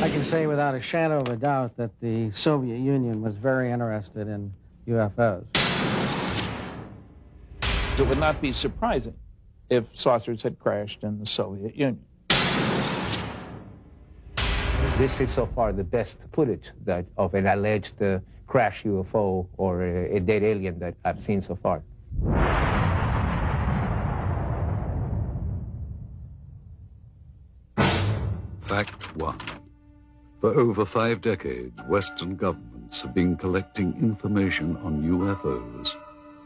I can say without a shadow of a doubt that the Soviet Union was very interested in UFOs. It would not be surprising if saucers had crashed in the Soviet Union. This is so far the best footage that of an alleged crash UFO or a dead alien that I've seen so far. Fact 1. For over 5 decades, Western governments have been collecting information on UFOs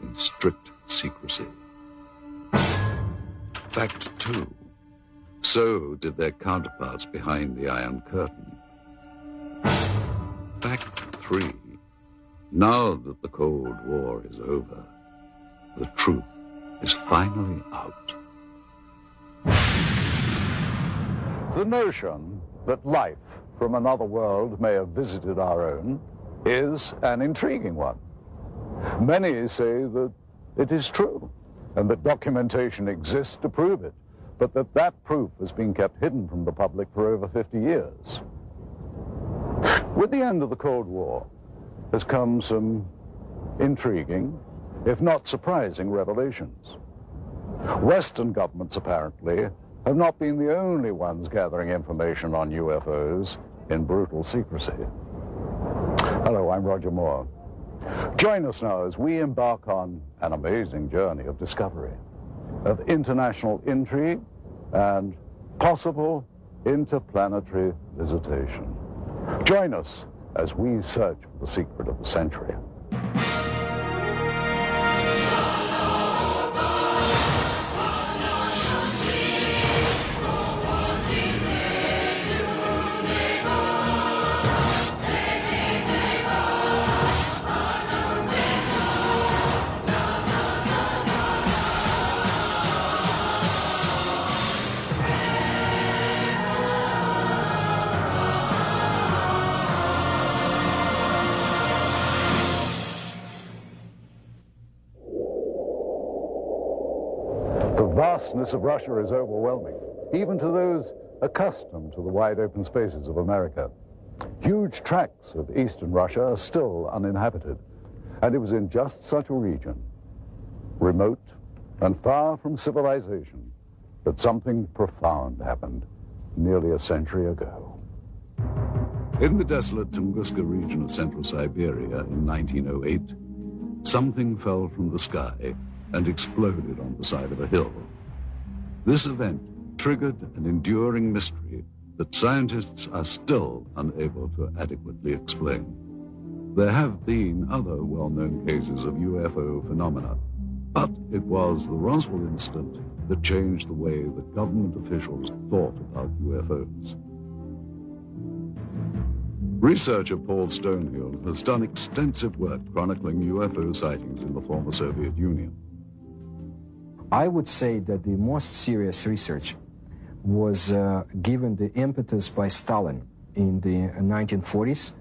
in strict secrecy. Fact 2. So did their counterparts behind the Iron Curtain. Fact 3. Now that the Cold War is over, the truth is finally out. The notion that life from another world may have visited our own is an intriguing one. Many say that it is true, and that documentation exists to prove it, but that that proof has been kept hidden from the public for over 50 years. With the end of the Cold War has come some intriguing, if not surprising, revelations. Western governments apparently have not been the only ones gathering information on UFOs in brutal secrecy. Hello, I'm Roger Moore. Join us now as we embark on an amazing journey of discovery, of international intrigue and possible interplanetary visitation. Join us as we search for the secret of the century. The vastness of Russia is overwhelming, even to those accustomed to the wide open spaces of America. Huge tracts of eastern Russia are still uninhabited, and it was in just such a region, remote and far from civilization, that something profound happened nearly a century ago. In the desolate Tunguska region of central Siberia in 1908, something fell from the sky and exploded on the side of a hill. This event triggered an enduring mystery that scientists are still unable to adequately explain. There have been other well-known cases of UFO phenomena, but it was the Roswell incident that changed the way that government officials thought about UFOs. Researcher Paul Stonehill has done extensive work chronicling UFO sightings in the former Soviet Union. I would say that the most serious research was given the impetus by Stalin in the 1940s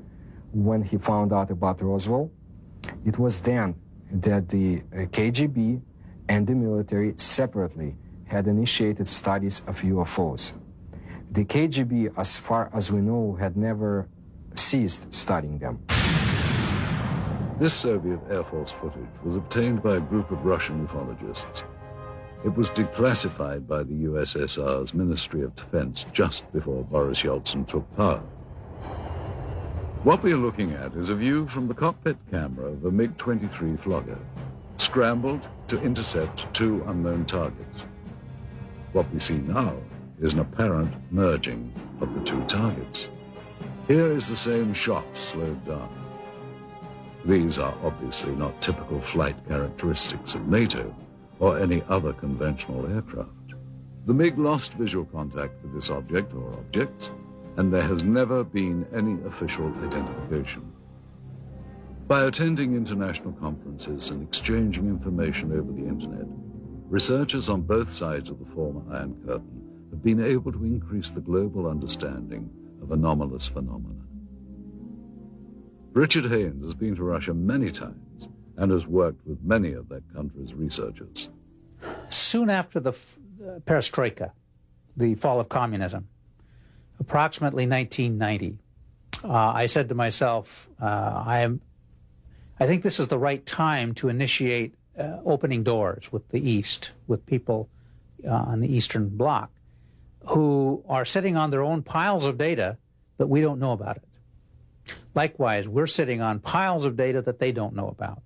when he found out about Roswell. It was then that the KGB and the military separately had initiated studies of UFOs. The KGB, as far as we know, had never ceased studying them. This Soviet Air Force footage was obtained by a group of Russian ufologists. It was declassified by the USSR's Ministry of Defense just before Boris Yeltsin took power. What we are looking at is a view from the cockpit camera of a MiG-23 flogger, scrambled to intercept 2 unknown targets. What we see now is an apparent merging of the 2 targets. Here is the same shot slowed down. These are obviously not typical flight characteristics of NATO or any other conventional aircraft. The MiG lost visual contact with this object or objects, and there has never been any official identification. By attending international conferences and exchanging information over the internet, researchers on both sides of the former Iron Curtain have been able to increase the global understanding of anomalous phenomena. Richard Haines has been to Russia many times and has worked with many of that country's researchers. Soon after the Perestroika, the fall of communism, approximately 1990. I said to myself, I think this is the right time to initiate opening doors with the East, with people on the Eastern Bloc who are sitting on their own piles of data that we don't know about it. Likewise, we're sitting on piles of data that they don't know about.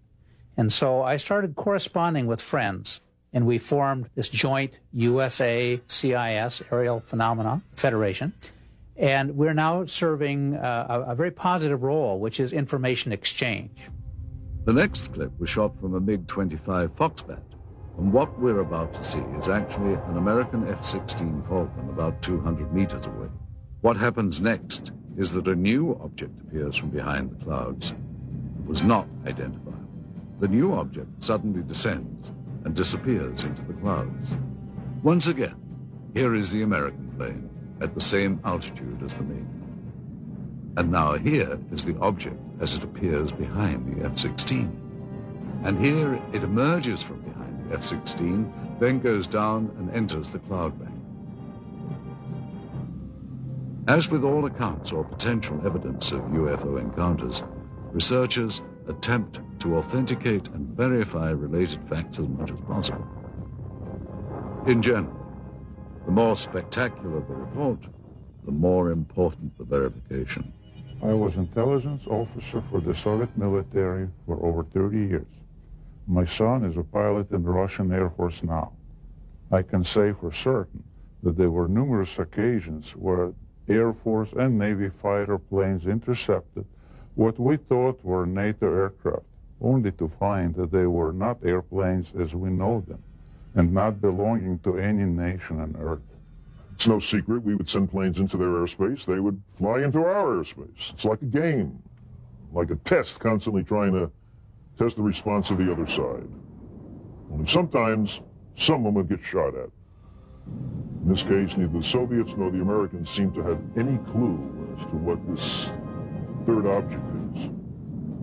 And so I started corresponding with friends, and we formed this joint USA-CIS, Aerial Phenomena Federation, and we're now serving a very positive role, which is information exchange. The next clip was shot from a MiG-25 Foxbat, and what we're about to see is actually an American F-16 Falcon about 200 meters away. What happens next is that a new object appears from behind the clouds. It was not identified. The new object suddenly descends and disappears into the clouds. Once again, here is the American plane at the same altitude as the MiG. And now here is the object as it appears behind the F-16. And here it emerges from behind the F-16, then goes down and enters the cloud bank. As with all accounts or potential evidence of UFO encounters, researchers attempt to authenticate and verify related facts as much as possible. In general, the more spectacular the report, the more important the verification. I was intelligence officer for the Soviet military for over 30 years. My son is a pilot in the Russian Air Force now. I can say for certain that there were numerous occasions where Air Force and Navy fighter planes intercepted what we thought were NATO aircraft, only to find that they were not airplanes as we know them, and not belonging to any nation on Earth. It's no secret we would send planes into their airspace. They would fly into our airspace. It's like a game, like a test, constantly trying to test the response of the other side. Only sometimes someone would get shot at. In this case, neither the Soviets nor the Americans seemed to have any clue as to what this third object is.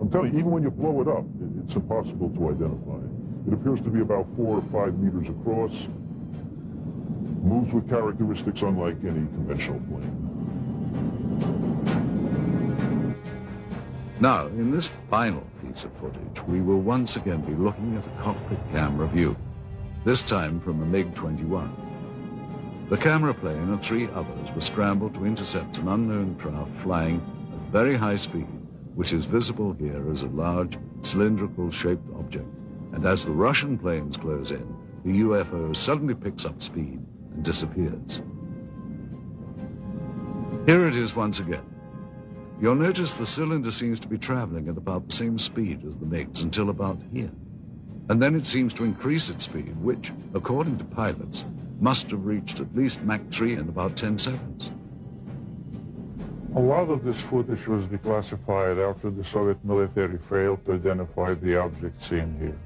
I'm telling you, even when you blow it up, it's impossible to identify. It appears to be about 4 or 5 meters across, moves with characteristics unlike any conventional plane. Now, in this final piece of footage, we will once again be looking at a cockpit camera view, this time from a MiG-21. The camera plane and 3 others were scrambled to intercept an unknown craft flying at very high speed, which is visible here as a large, cylindrical-shaped object. And as the Russian planes close in, the UFO suddenly picks up speed and disappears. Here it is once again. You'll notice the cylinder seems to be traveling at about the same speed as the MiGs until about here. And then it seems to increase its speed, which, according to pilots, must have reached at least Mach 3 in about 10 seconds. A lot of this footage was declassified after the Soviet military failed to identify the object seen here.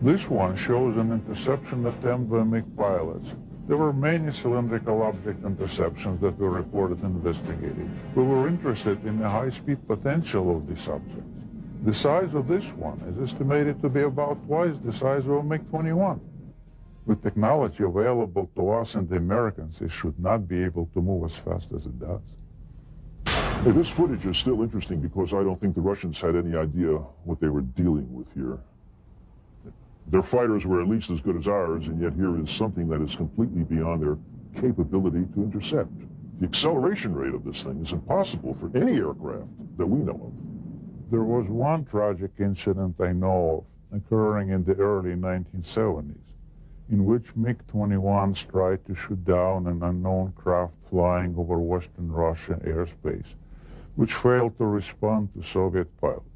This one shows an interception attempt by MiG pilots. There were many cylindrical object interceptions that were reported and investigated. We were interested in the high-speed potential of these objects. The size of this one is estimated to be about twice the size of a MiG-21. With technology available to us and the Americans, it should not be able to move as fast as it does. Hey, this footage is still interesting because I don't think the Russians had any idea what they were dealing with here. Their fighters were at least as good as ours, and yet here is something that is completely beyond their capability to intercept. The acceleration rate of this thing is impossible for any aircraft that we know of. There was one tragic incident I know of occurring in the early 1970s, in which MiG-21s tried to shoot down an unknown craft flying over Western Russian airspace, which failed to respond to Soviet pilots.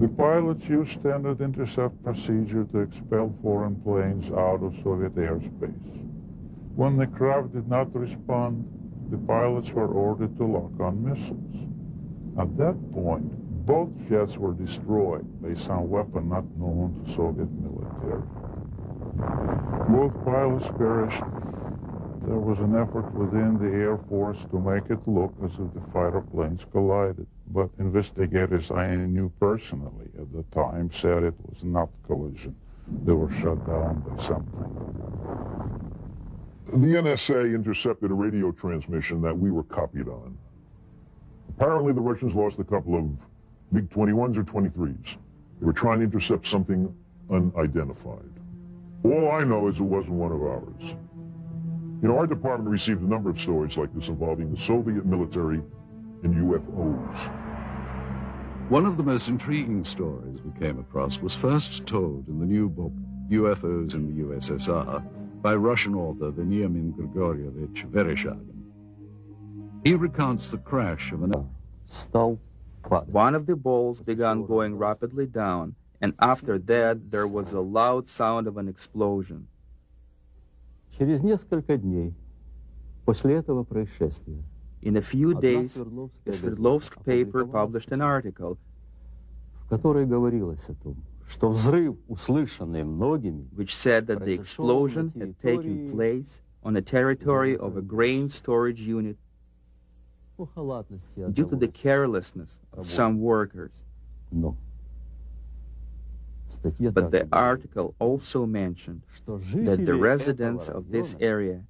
The pilots used standard intercept procedure to expel foreign planes out of Soviet airspace. When the craft did not respond, the pilots were ordered to lock on missiles. At that point, both jets were destroyed by some weapon not known to Soviet military. Both pilots perished. There was an effort within the Air Force to make it look as if the fighter planes collided, but investigators I knew personally at the time said it was not collision. They were shut down by something. The NSA intercepted a radio transmission that we were copied on. Apparently the Russians lost a couple of MiG-21s or 23s. They were trying to intercept something unidentified. All I know is it wasn't one of ours. You know, our department received a number of stories like this involving the Soviet military and UFOs. One of the most intriguing stories we came across was first told in the new book, UFOs in the USSR, by Russian author Veniamin Grigoryevich Vereshchagin. He recounts the crash of an... One of the balls began going rapidly down, and after that there was a loud sound of an explosion. In a few days, the Sverdlovsk paper published an article which said that the explosion had taken place on the territory of a grain storage unit due to the carelessness of some workers. But the article also mentioned that the residents of this area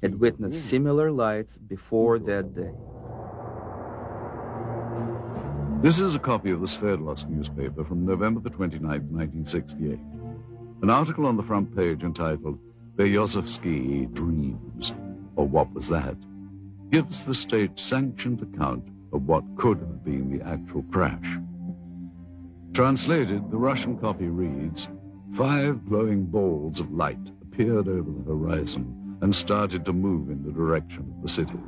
had witnessed similar lights before that day. This is a copy of the Sverdlovsk newspaper from November the 29th, 1968. An article on the front page entitled Beryozovsky Dreams, or What Was That?, gives the state-sanctioned account of what could have been the actual crash. Translated, the Russian copy reads, 5 glowing balls of light appeared over the horizon and started to move in the direction of the city.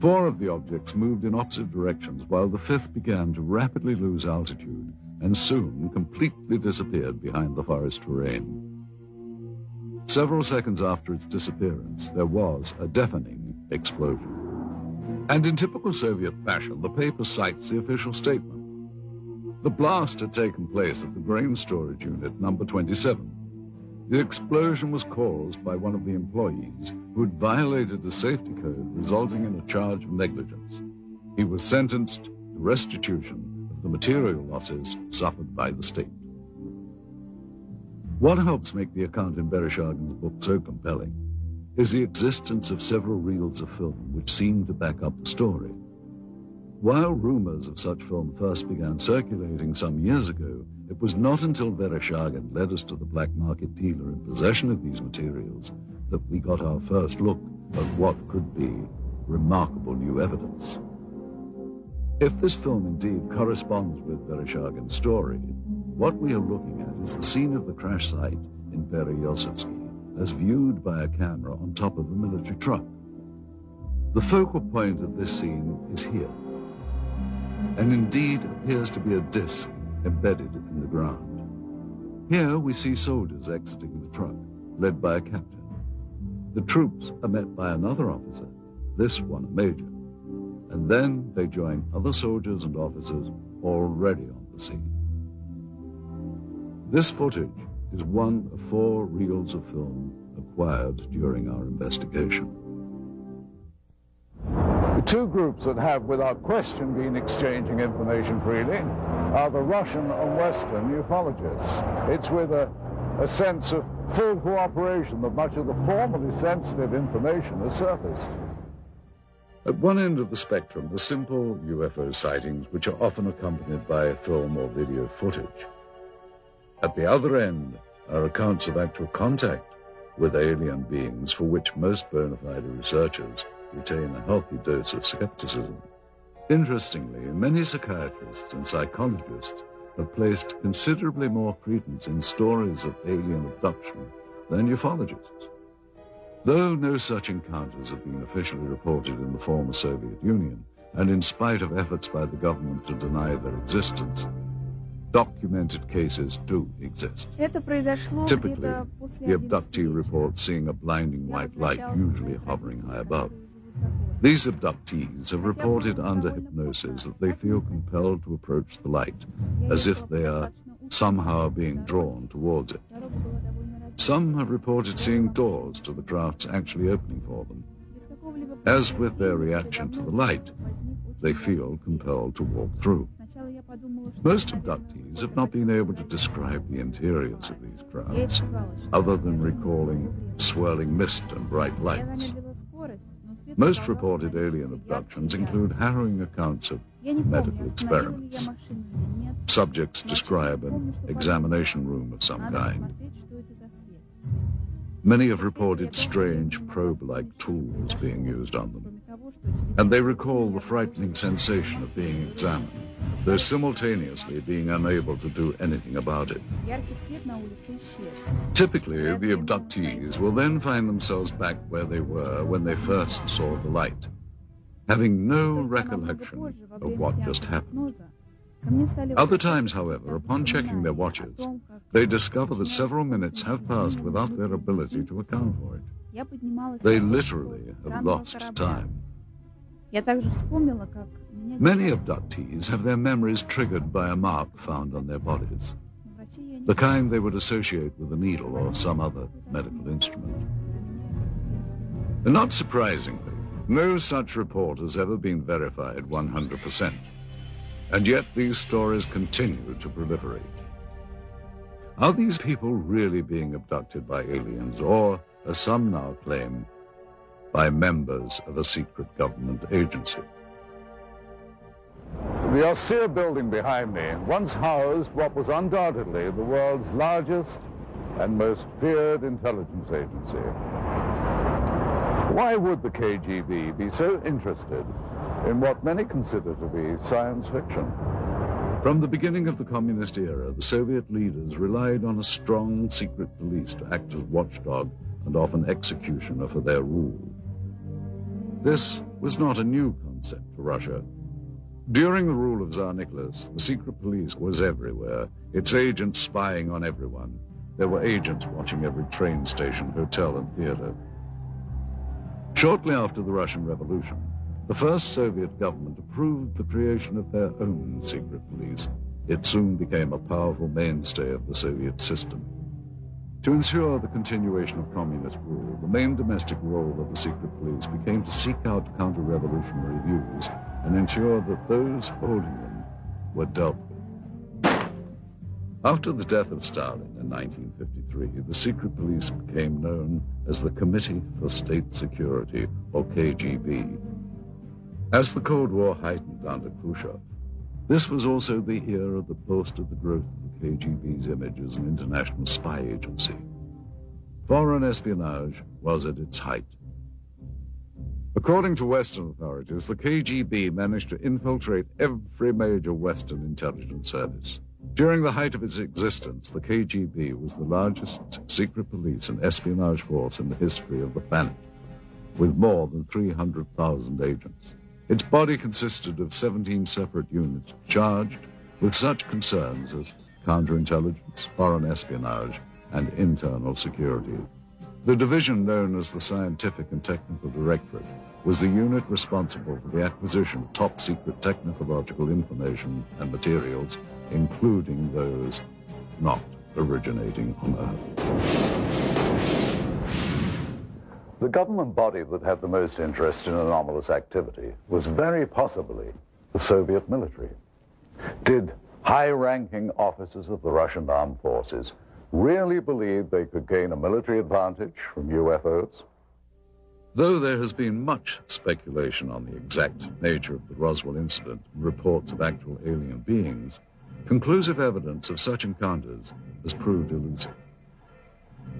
4 of the objects moved in opposite directions, while the 5th began to rapidly lose altitude and soon completely disappeared behind the forest terrain. Several seconds after its disappearance, there was a deafening explosion. And in typical Soviet fashion, the paper cites the official statement. The blast had taken place at the grain storage unit number 27. The explosion was caused by one of the employees who had violated a safety code, resulting in a charge of negligence. He was sentenced to restitution of the material losses suffered by the state. What helps make the account in Vereshagin's book so compelling is the existence of several reels of film which seem to back up the story. While rumors of such film first began circulating some years ago, it was not until Vereshchagin led us to the black market dealer in possession of these materials that we got our first look at what could be remarkable new evidence. If this film indeed corresponds with Vereshchagin's story, what we are looking at is the scene of the crash site in Beryozovsky, as viewed by a camera on top of a military truck. The focal point of this scene is here, and indeed appears to be a disc embedded in the ground. Here we see soldiers exiting the truck, led by a captain. The troops are met by another officer, this one a major, and then they join other soldiers and officers already on the scene. This footage is one of 4 reels of film acquired during our investigation. The 2 groups that have, without question, been exchanging information freely are the Russian and Western ufologists. It's with a sense of full cooperation that much of the formerly sensitive information has surfaced. At one end of the spectrum, the simple UFO sightings, which are often accompanied by film or video footage. At the other end are accounts of actual contact with alien beings, for which most bona fide researchers retain a healthy dose of skepticism. Interestingly, many psychiatrists and psychologists have placed considerably more credence in stories of alien abduction than ufologists. Though no such encounters have been officially reported in the former Soviet Union, and in spite of efforts by the government to deny their existence, documented cases do exist. Typically, the abductee reports seeing a blinding white light, usually hovering high above. These abductees have reported under hypnosis that they feel compelled to approach the light, as if they are somehow being drawn towards it. Some have reported seeing doors to the crafts actually opening for them. As with their reaction to the light, they feel compelled to walk through. Most abductees complains of not being able to describe the interiors of these crowds, other than recalling swirling mist and bright lights. Most reported alien abductions include harrowing accounts of medical experiments. Subjects describe an examination room of some kind. Many have reported strange probe-like tools being used on them, and they recall the frightening sensation of being examined, though simultaneously being unable to do anything about it. Typically, the abductees will then find themselves back where they were when they first saw the light, having no recollection of what just happened. Other times, however, upon checking their watches, they discover that several minutes have passed without their ability to account for it. They literally have lost time. Many abductees have their memories triggered by a mark found on their bodies, the kind they would associate with a needle or some other medical instrument. And not surprisingly, no such report has ever been verified 100%. And yet these stories continue to proliferate. Are these people really being abducted by aliens, or, as some now claim, by members of a secret government agency? The austere building behind me once housed what was undoubtedly the world's largest and most feared intelligence agency. Why would the KGB be so interested in what many consider to be science fiction? From the beginning of the communist era, the Soviet leaders relied on a strong secret police to act as watchdog and often executioner for their rule. This was not a new concept to Russia. During the rule of Tsar Nicholas, the secret police was everywhere, its agents spying on everyone. There were agents watching every train station, hotel, and theater. Shortly after the Russian Revolution, the first Soviet government approved the creation of their own secret police. It soon became a powerful mainstay of the Soviet system. To ensure the continuation of communist rule, the main domestic role of the secret police became to seek out counter-revolutionary views and ensure that those holding them were dealt with. After the death of Stalin in 1953, the secret police became known as the Committee for State Security, or KGB. As the Cold War heightened under Khrushchev, this was also the era that boasted the growth of the KGB's image as an international spy agency. Foreign espionage was at its height. According to Western authorities, the KGB managed to infiltrate every major Western intelligence service. During the height of its existence, the KGB was the largest secret police and espionage force in the history of the planet, with more than 300,000 agents. Its body consisted of 17 separate units charged with such concerns as counterintelligence, foreign espionage, and internal security. The division known as the Scientific and Technical Directorate was the unit responsible for the acquisition of top-secret technological information and materials, including those not originating on Earth. The government body that had the most interest in anomalous activity was very possibly the Soviet military. Did high-ranking officers of the Russian armed forces really believe they could gain a military advantage from UFOs? Though there has been much speculation on the exact nature of the Roswell incident and reports of actual alien beings, conclusive evidence of such encounters has proved elusive.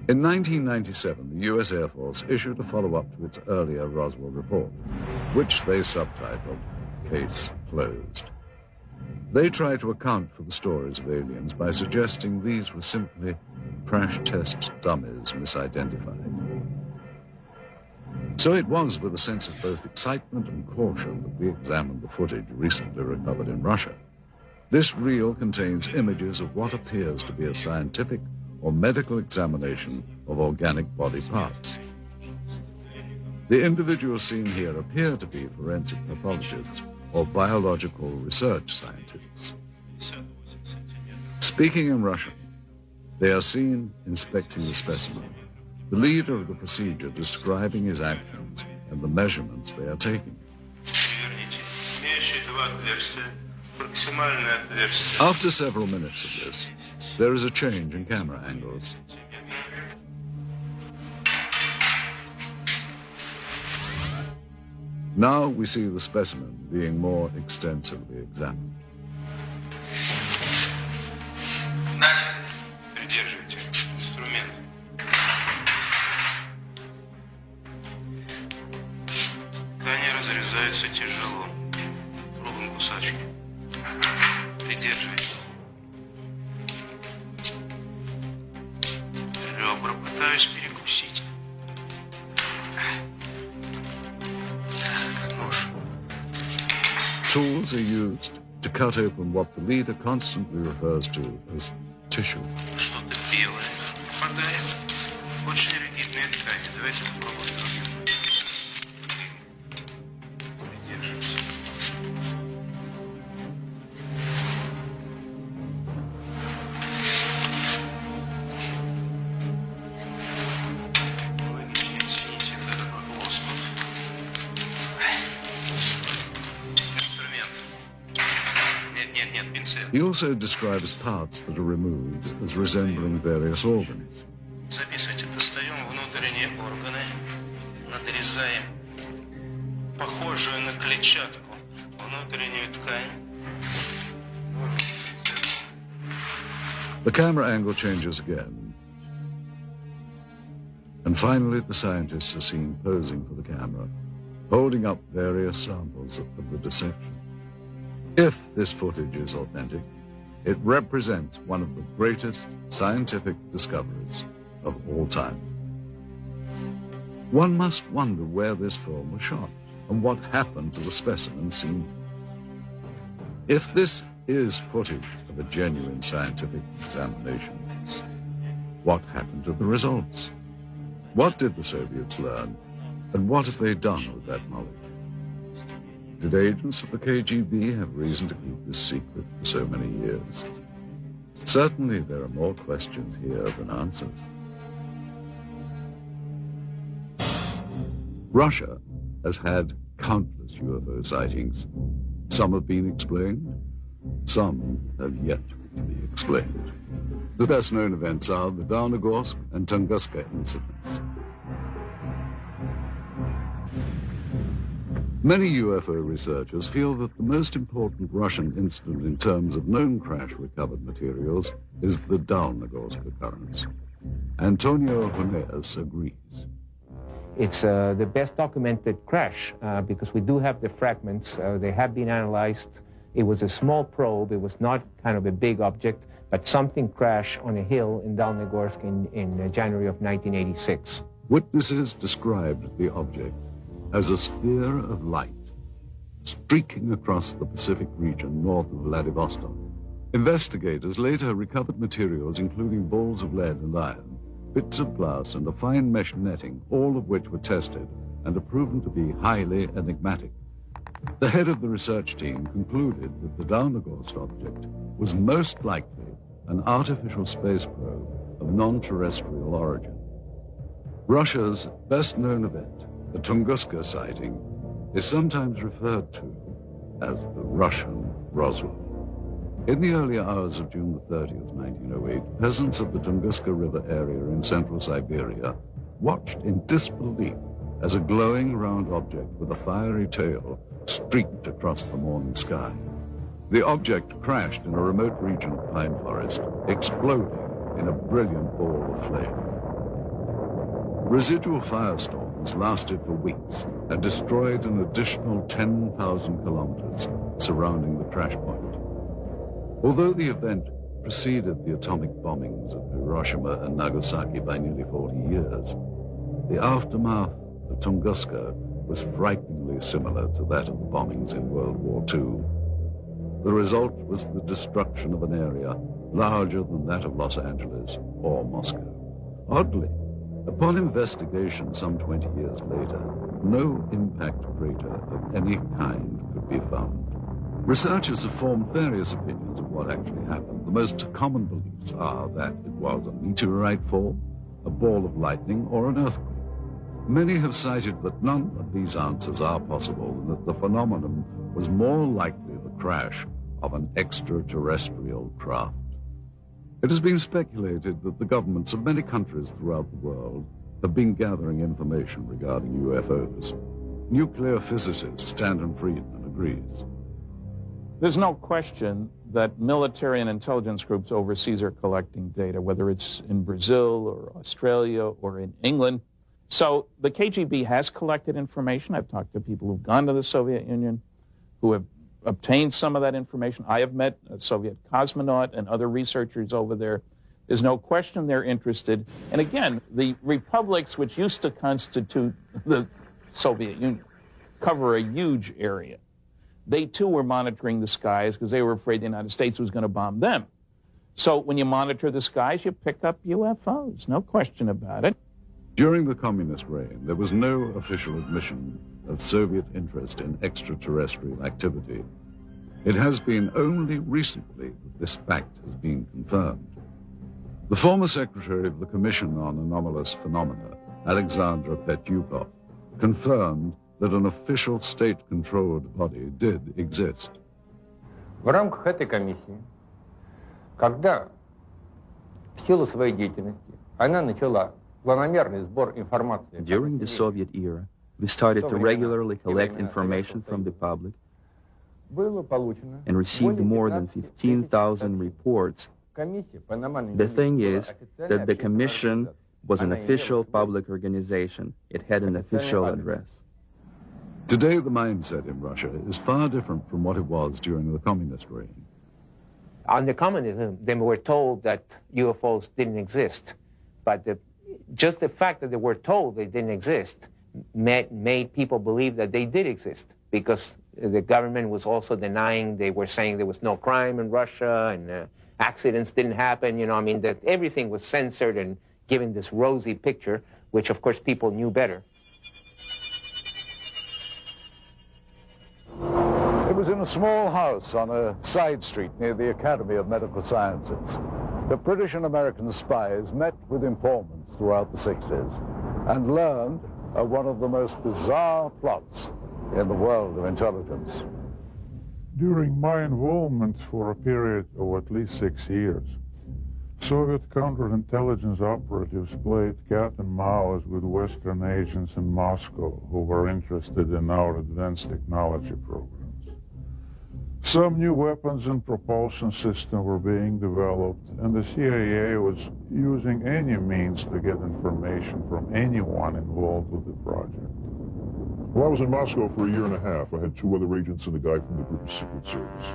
In 1997, the US Air Force issued a follow-up to its earlier Roswell report, which they subtitled Case Closed. They tried to account for the stories of aliens by suggesting these were simply crash test dummies misidentified. So it was with a sense of both excitement and caution that we examined the footage recently recovered in Russia. This reel contains images of what appears to be a scientific or medical examination of organic body parts. The individuals seen here appear to be forensic pathologists or biological research scientists. Speaking in Russian, they are seen inspecting the specimen, the leader of the procedure describing his actions and the measurements they are taking. After several minutes of this, there is a change in camera angles. Now we see the specimen being more extensively examined. Tools are used to cut open what the leader constantly refers to as tissue. He also describes parts that are removed as resembling various organs. The camera angle changes again. And finally, the scientists are seen posing for the camera, holding up various samples of the dissection. If this footage is authentic, it represents one of the greatest scientific discoveries of all time. One must wonder where this film was shot and what happened to the specimen seen. If this is footage of a genuine scientific examination, what happened to the results? What did the Soviets learn, and what have they done with that knowledge? Did agents of the KGB have reason to keep this secret for so many years? Certainly there are more questions here than answers. Russia has had countless UFO sightings. Some have been explained, some have yet to be explained. The best known events are the Dalnegorsk and Tunguska incidents. Many UFO researchers feel that the most important Russian incident in terms of known crash-recovered materials is the Dalnegorsk occurrence. Antonio Honeas agrees. It's the best documented crash because we do have the fragments. They have been analyzed. It was a small probe. It was not kind of a big object, but something crashed on a hill in Dalnegorsk in January of 1986. Witnesses described the object as a sphere of light streaking across the Pacific region north of Vladivostok. Investigators later recovered materials including balls of lead and iron, bits of glass and a fine mesh netting, all of which were tested and are proven to be highly enigmatic. The head of the research team concluded that the Dalnegorsk object was most likely an artificial space probe of non-terrestrial origin. Russia's best-known event, the Tunguska sighting, is sometimes referred to as the Russian Roswell. In the early hours of June the 30th, 1908, peasants of the Tunguska River area in central Siberia watched in disbelief as a glowing round object with a fiery tail streaked across the morning sky. The object crashed in a remote region of pine forest, exploding in a brilliant ball of flame. Residual firestorms lasted for weeks and destroyed an additional 10,000 kilometers surrounding the crash point. Although the event preceded the atomic bombings of Hiroshima and Nagasaki by nearly 40 years, the aftermath of Tunguska was frighteningly similar to that of the bombings in World War II. The result was the destruction of an area larger than that of Los Angeles or Moscow. Oddly, upon investigation some 20 years later, no impact crater of any kind could be found. Researchers have formed various opinions of what actually happened. The most common beliefs are that it was a meteorite fall, a ball of lightning, or an earthquake. Many have cited that none of these answers are possible and that the phenomenon was more likely the crash of an extraterrestrial craft. It has been speculated that the governments of many countries throughout the world have been gathering information regarding UFOs. Nuclear physicist Stanton Friedman agrees. There's no question that military and intelligence groups overseas are collecting data, whether it's in Brazil or Australia or in England. So the KGB has collected information. I've talked to people who've gone to the Soviet Union who have obtained some of that information. I have met a Soviet cosmonaut and other researchers over there. There's no question they're interested. And again, the republics which used to constitute the Soviet Union cover a huge area. They too were monitoring the skies because they were afraid the United States was going to bomb them. So when you monitor the skies, you pick up UFOs, no question about it. During the communist reign, there was no official admission of Soviet interest in extraterrestrial activity. It has been only recently that this fact has been confirmed. The former secretary of the Commission on Anomalous Phenomena, Alexandra Petyukov, confirmed that an official state-controlled body did exist. В рамках этой комиссии, когда в силу своей деятельности она начала планомерный сбор информации. During the Soviet era, we started to regularly collect information from the public and received more than 15,000 reports. The thing is that the commission was an official public organization. It had an official address. Today, the mindset in Russia is far different from what it was during the communist reign. Under communism, they were told that UFOs didn't exist, but just the fact that they were told they didn't exist made people believe that they did exist, because the government was also denying. They were saying there was no crime in Russia and accidents didn't happen, you know, I mean, that everything was censored and given this rosy picture, which of course people knew better. It was in a small house on a side street near the Academy of Medical Sciences. The British and American spies met with informants throughout the 60s and learned of one of the most bizarre plots in the world of intelligence. During my involvement for a period of at least 6 years, Soviet counterintelligence operatives played cat and mouse with Western agents in Moscow who were interested in our advanced technology program. Some new weapons and propulsion systems were being developed, and the CIA was using any means to get information from anyone involved with the project. Well, I was in Moscow for 1.5 years. I had 2 other agents and a guy from the British Secret Service.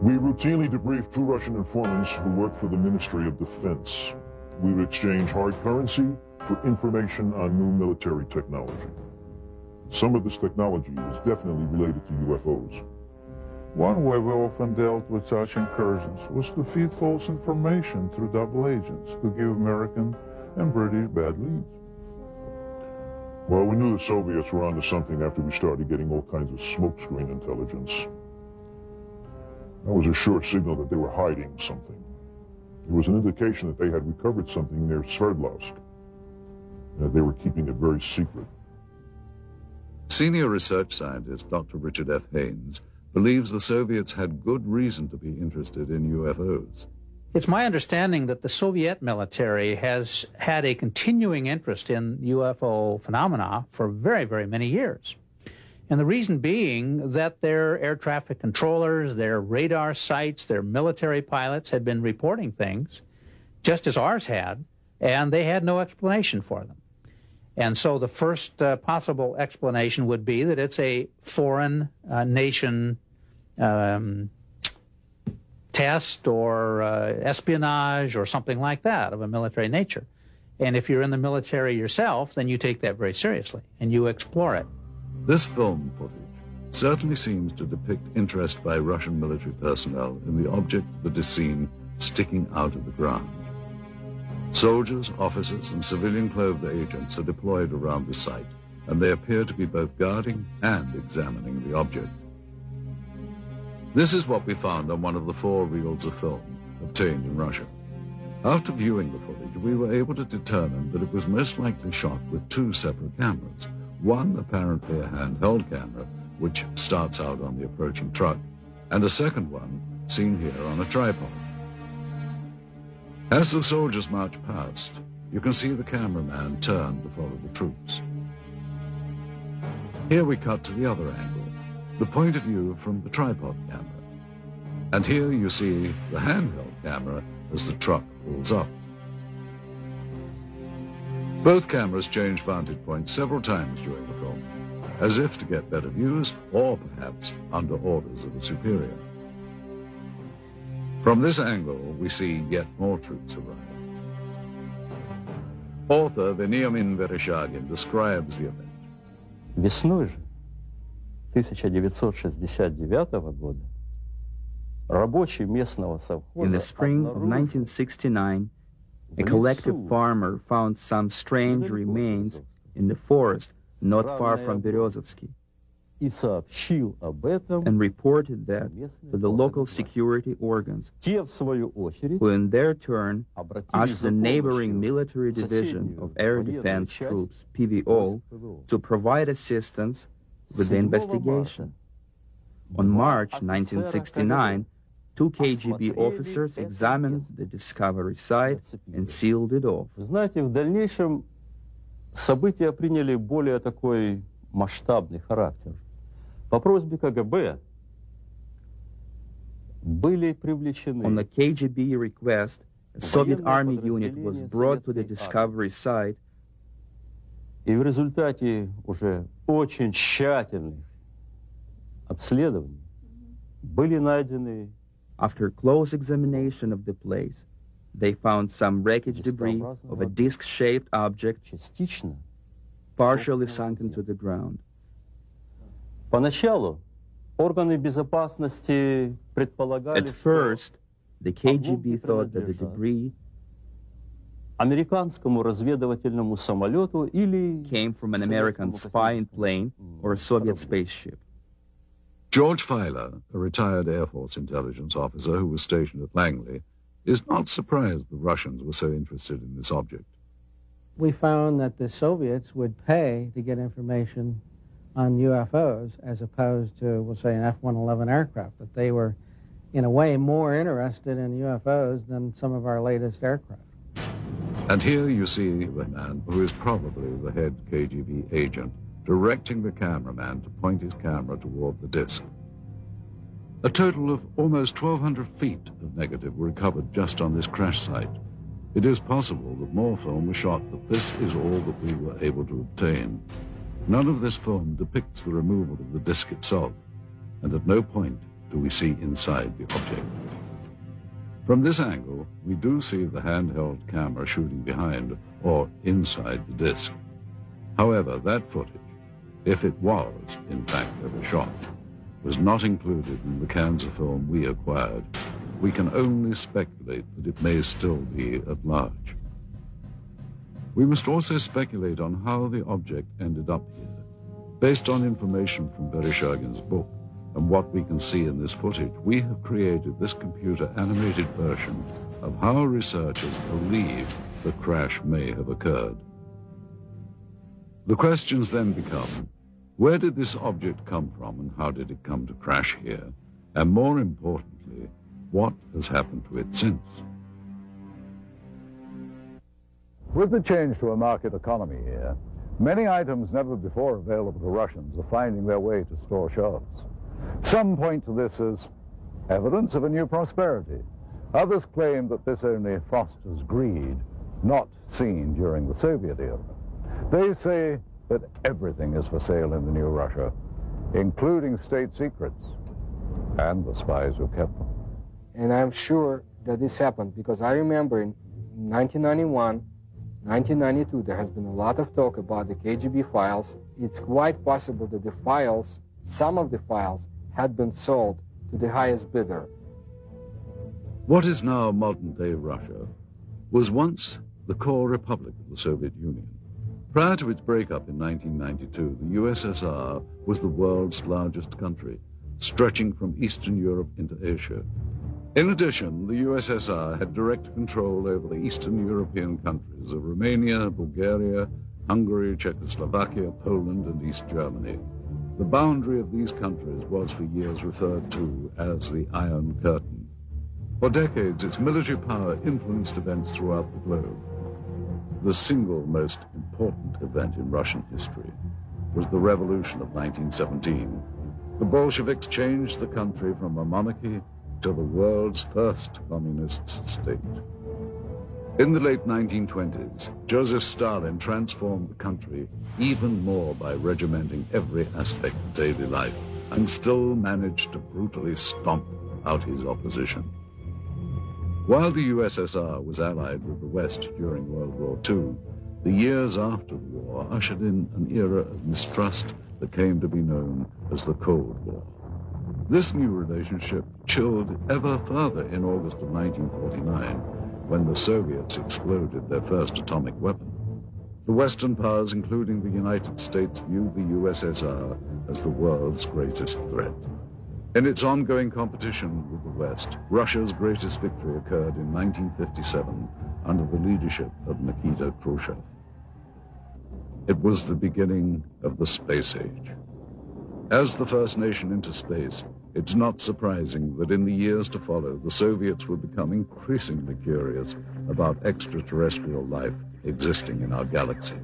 We routinely debriefed 2 Russian informants who worked for the Ministry of Defense. We would exchange hard currency for information on new military technology. Some of this technology was definitely related to UFOs. One way we often dealt with such incursions was to feed false information through double agents to give American and British bad leads. Well, we knew the Soviets were onto something after we started getting all kinds of smokescreen intelligence. That was a sure signal that they were hiding something. It was an indication that they had recovered something near Sverdlovsk, and that they were keeping it very secret. Senior research scientist Dr. Richard F. Haines believes the Soviets had good reason to be interested in UFOs. It's my understanding that the Soviet military has had a continuing interest in UFO phenomena for very, very many years. And the reason being that their air traffic controllers, their radar sites, their military pilots had been reporting things, just as ours had, and they had no explanation for them. And so the first possible explanation would be that it's a foreign nation test or espionage or something like that of a military nature. And if you're in the military yourself, then you take that very seriously and you explore it. This film footage certainly seems to depict interest by Russian military personnel in the object that is seen sticking out of the ground. Soldiers, officers, and civilian clothed agents are deployed around the site, and they appear to be both guarding and examining the object. This is what we found on one of the 4 reels of film obtained in Russia. After viewing the footage, we were able to determine that it was most likely shot with 2 separate cameras, one apparently a handheld camera, which starts out on the approaching truck, and the second one seen here on a tripod. As the soldiers march past, you can see the cameraman turn to follow the troops. Here we cut to the other angle, the point of view from the tripod camera. And here you see the handheld camera as the truck pulls up. Both cameras change vantage points several times during the film, as if to get better views, or perhaps under orders of a superior. From this angle, we see yet more troops arrive. Author Veniamin Vereshchagin describes the event. Весной же 1969 года рабочие местного совхоза. In the spring of 1969, a collective farmer found some strange remains in the forest not far from Beryozovsky and reported that to the local security organs, who in their turn asked the neighboring military division of air defense troops, PVO, to provide assistance with the investigation. On March 1969, two KGB officers examined the discovery site and sealed it off. On the KGB request, a Soviet army unit was brought to the discovery site, after close examination of the place, they found some wreckage debris of a disc-shaped object partially sunk into the ground. At first, the KGB thought that the debris came from an American spying plane or a Soviet spaceship. George Filer, a retired Air Force intelligence officer who was stationed at Langley, is not surprised the Russians were so interested in this object. We found that the Soviets would pay to get information on UFOs as opposed to, we'll say, an F-111 aircraft, that they were, in a way, more interested in UFOs than some of our latest aircraft. And here you see the man who is probably the head KGB agent directing the cameraman to point his camera toward the disc. A total of almost 1,200 feet of negative were recovered just on this crash site. It is possible that more film was shot, but this is all that we were able to obtain. None of this film depicts the removal of the disc itself, and at no point do we see inside the object. From this angle, we do see the handheld camera shooting behind or inside the disc. However, that footage, if it was, in fact, ever shot, was not included in the Kansas film we acquired. We can only speculate that it may still be at large. We must also speculate on how the object ended up here. Based on information from Vereschagin's book and what we can see in this footage, we have created this computer-animated version of how researchers believe the crash may have occurred. The questions then become, where did this object come from and how did it come to crash here? And more importantly, what has happened to it since? With the change to a market economy here, many items never before available to Russians are finding their way to store shelves. Some point to this as evidence of a new prosperity. Others claim that this only fosters greed, not seen during the Soviet era. They say that everything is for sale in the new Russia, including state secrets and the spies who kept them. And I'm sure that this happened because I remember in 1991, 1992, there has been a lot of talk about the KGB files. It's quite possible that the files, some of the files, had been sold to the highest bidder. What is now modern-day Russia was once the core republic of the Soviet Union. Prior to its breakup in 1992, the USSR was the world's largest country, stretching from Eastern Europe into Asia. In addition, the USSR had direct control over the Eastern European countries of Romania, Bulgaria, Hungary, Czechoslovakia, Poland, and East Germany. The boundary of these countries was for years referred to as the Iron Curtain. For decades, its military power influenced events throughout the globe. The single most important event in Russian history was the revolution of 1917. The Bolsheviks changed the country from a monarchy to the world's first communist state. In the late 1920s, Joseph Stalin transformed the country even more by regimenting every aspect of daily life and still managed to brutally stomp out his opposition. While the USSR was allied with the West during World War II, the years after the war ushered in an era of mistrust that came to be known as the Cold War. This new relationship chilled ever further in August of 1949, when the Soviets exploded their first atomic weapon. The Western powers, including the United States, viewed the USSR as the world's greatest threat. In its ongoing competition with the West, Russia's greatest victory occurred in 1957 under the leadership of Nikita Khrushchev. It was the beginning of the space age. As the first nation into space, it's not surprising that in the years to follow, the Soviets would become increasingly curious about extraterrestrial life existing in our galaxy.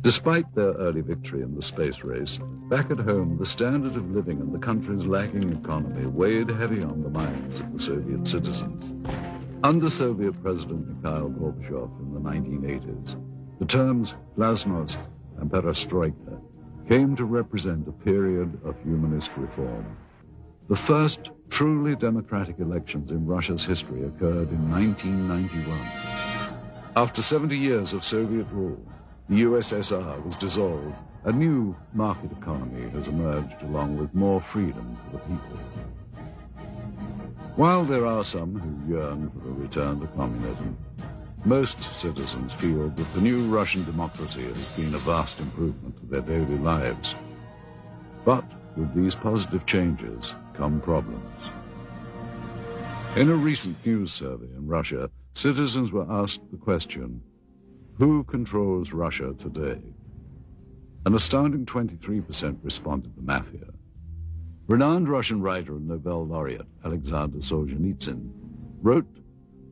Despite their early victory in the space race, back at home, the standard of living and the country's lagging economy weighed heavy on the minds of the Soviet citizens. Under Soviet President Mikhail Gorbachev in the 1980s, the terms glasnost and perestroika came to represent a period of humanist reform. The first truly democratic elections in Russia's history occurred in 1991. After 70 years of Soviet rule, the USSR was dissolved. A new market economy has emerged along with more freedom for the people. While there are some who yearn for a return to communism, most citizens feel that the new Russian democracy has been a vast improvement to their daily lives. But with these positive changes come problems. In a recent news survey in Russia, citizens were asked the question, who controls Russia today? An astounding 23% responded the mafia. Renowned Russian writer and Nobel laureate Alexander Solzhenitsyn wrote,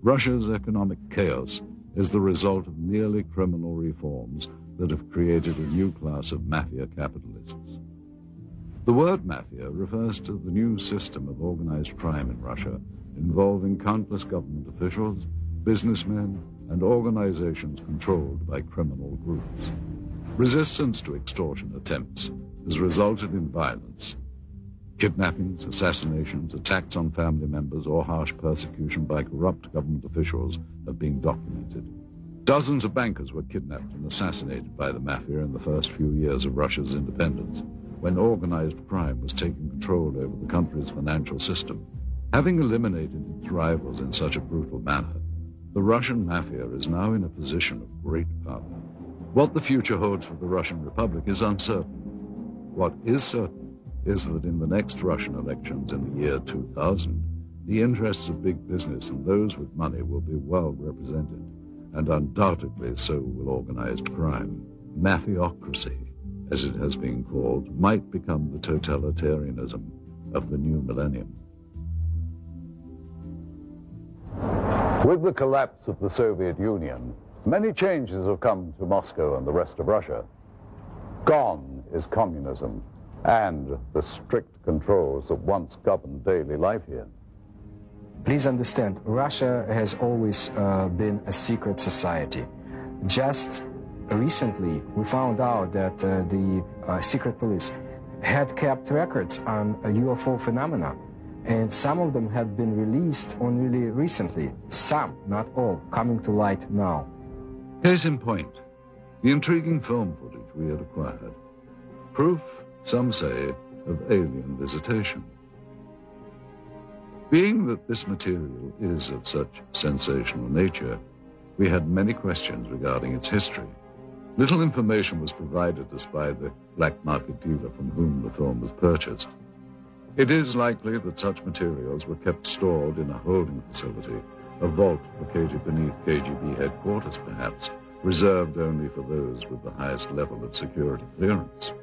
Russia's economic chaos is the result of merely criminal reforms that have created a new class of mafia capitalists. The word mafia refers to the new system of organized crime in Russia, involving countless government officials, businessmen, and organizations controlled by criminal groups. Resistance to extortion attempts has resulted in violence. Kidnappings, assassinations, attacks on family members, or harsh persecution by corrupt government officials have been documented. Dozens of bankers were kidnapped and assassinated by the mafia in the first few years of Russia's independence, when organized crime was taking control over the country's financial system. Having eliminated its rivals in such a brutal manner, the Russian mafia is now in a position of great power. What the future holds for the Russian Republic is uncertain. What is certain is that in the next Russian elections in the year 2000, the interests of big business and those with money will be well represented, and undoubtedly so will organized crime. Mafiocracy, as it has been called, might become the totalitarianism of the new millennium. With the collapse of the Soviet Union, many changes have come to Moscow and the rest of Russia. Gone is communism and the strict controls that once governed daily life here. Please understand, Russia has always been a secret society. Just recently, we found out that the secret police had kept records on UFO phenomena, and some of them have been released only recently. Some, not all, coming to light now. Case in point, the intriguing film footage we had acquired. Proof, some say, of alien visitation. Being that this material is of such sensational nature, we had many questions regarding its history. Little information was provided us by the black market dealer from whom the film was purchased. It is likely that such materials were kept stored in a holding facility, a vault located beneath KGB headquarters perhaps, reserved only for those with the highest level of security clearance.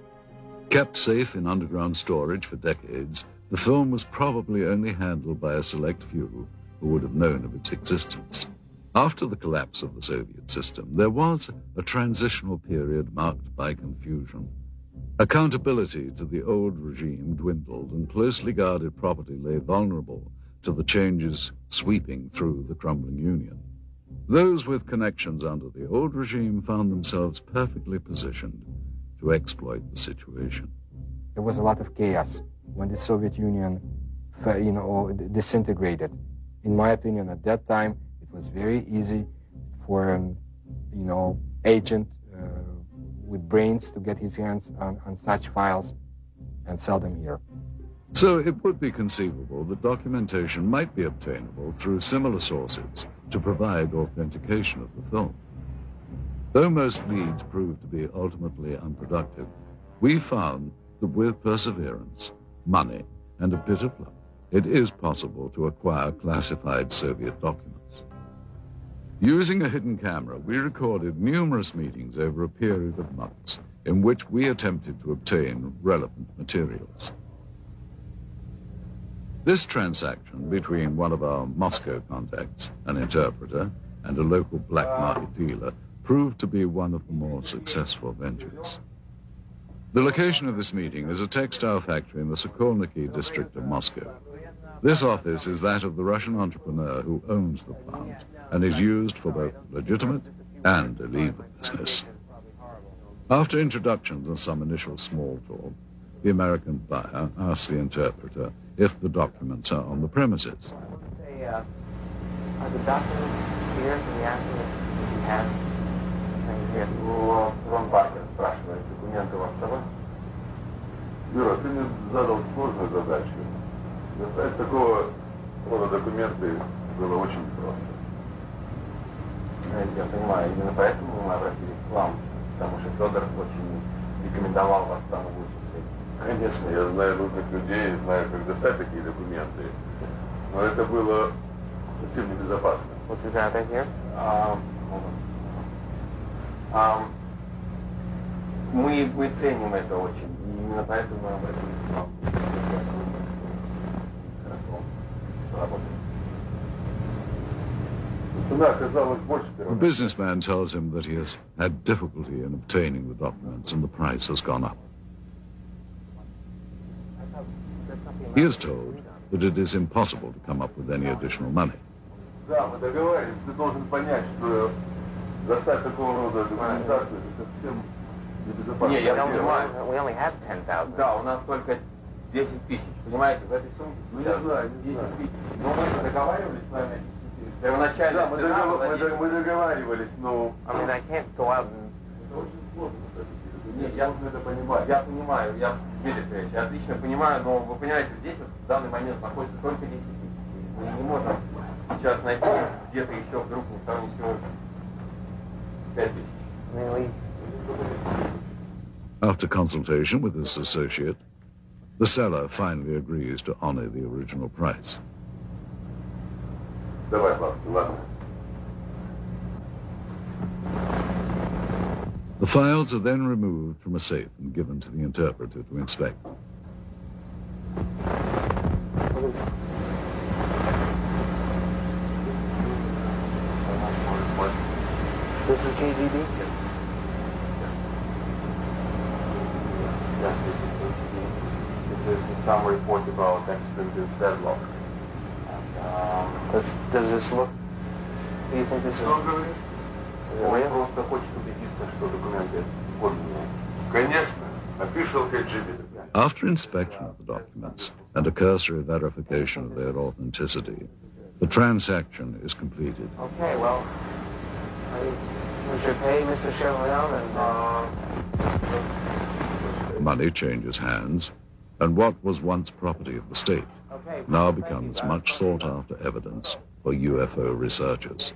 Kept safe in underground storage for decades, the film was probably only handled by a select few who would have known of its existence. After the collapse of the Soviet system, there was a transitional period marked by confusion. Accountability to the old regime dwindled, and closely guarded property lay vulnerable to the changes sweeping through the crumbling Union. Those with connections under the old regime found themselves perfectly positioned to exploit the situation. There was a lot of chaos when the Soviet Union, disintegrated. In my opinion, at that time, it was very easy for an, agent with brains to get his hands on such files and sell them here. So it would be conceivable that documentation might be obtainable through similar sources to provide authentication of the film. Though most leads proved to be ultimately unproductive, we found that with perseverance, money, and a bit of luck, it is possible to acquire classified Soviet documents. Using a hidden camera, we recorded numerous meetings over a period of months in which we attempted to obtain relevant materials. This transaction between one of our Moscow contacts, an interpreter, and a local black market dealer proved to be one of the more successful ventures. The location of this meeting is a textile factory in the Sokolniki district of Moscow. This office is that of the Russian entrepreneur who owns the plant and is used for both legitimate and illegal business. After introductions and some initial small talk, the American buyer asks the interpreter if the documents are on the premises. I want to say, are the documents here? Can we ask if we have? Юра, ты мне задал сложную задачу. Достать такого рода документы было очень просто. Я понимаю, именно поэтому мы обратились к вам, потому что Федор очень рекомендовал вас там выучиться. Конечно, я знаю нужных людей, знаю, как достать такие документы, но это было совсем небезопасно. What's his out of here? Hold on. Мы ценим это очень. Именно поэтому мы обратились к вам. The businessman tells him that he has had difficulty in obtaining the documents and the price has gone up. He is told that it is impossible to come up with any additional money. We only have 10,000. I mean, I can't go out and... After consultation with his associate, the seller finally agrees to honor the original price. The files are then removed from a safe and given to the interpreter to inspect. This is KGB? Yes. This is KGB. This is some report about extremist Sverdlovsk. Does this look? Do you think this is? Is it real? Просто хочет убедиться, что документы подлинные. Конечно, official KGB. After inspection of the documents and a cursory verification of their authenticity, the transaction is completed. Okay, well, we should pay Mr. Chevalier and... Money changes hands, and what was once property of the state now becomes much sought-after evidence for UFO researchers.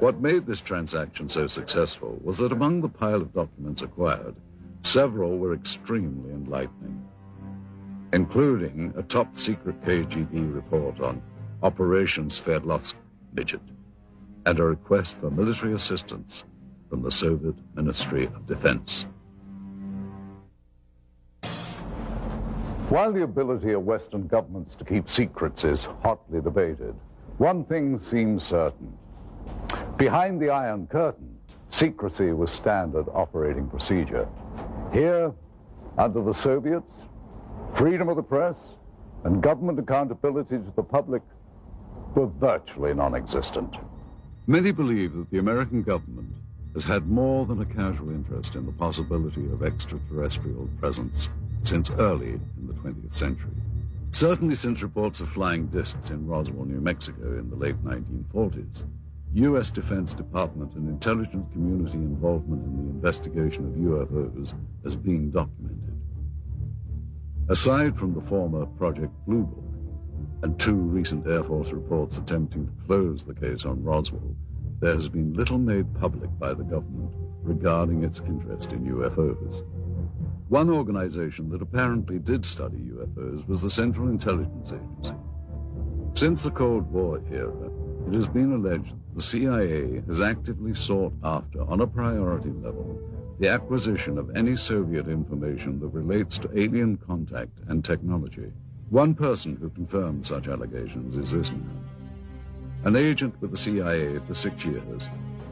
What made this transaction so successful was that among the pile of documents acquired, several were extremely enlightening, including a top-secret KGB report on Operation Sverdlovsk Midget and a request for military assistance from the Soviet Ministry of Defense. While the ability of Western governments to keep secrets is hotly debated, one thing seems certain. Behind the Iron Curtain, secrecy was standard operating procedure. Here, under the Soviets, freedom of the press and government accountability to the public were virtually non-existent. Many believe that the American government has had more than a casual interest in the possibility of extraterrestrial presence since early in the 20th century. Certainly since reports of flying discs in Roswell, New Mexico in the late 1940s, U.S. Defense Department and intelligence community involvement in the investigation of UFOs has been documented. Aside from the former Project Blue Book and two recent Air Force reports attempting to close the case on Roswell, there has been little made public by the government regarding its interest in UFOs. One organization that apparently did study UFOs was the Central Intelligence Agency. Since the Cold War era, it has been alleged that the CIA has actively sought after, on a priority level, the acquisition of any Soviet information that relates to alien contact and technology. One person who confirmed such allegations is this man, an agent with the CIA for 6 years.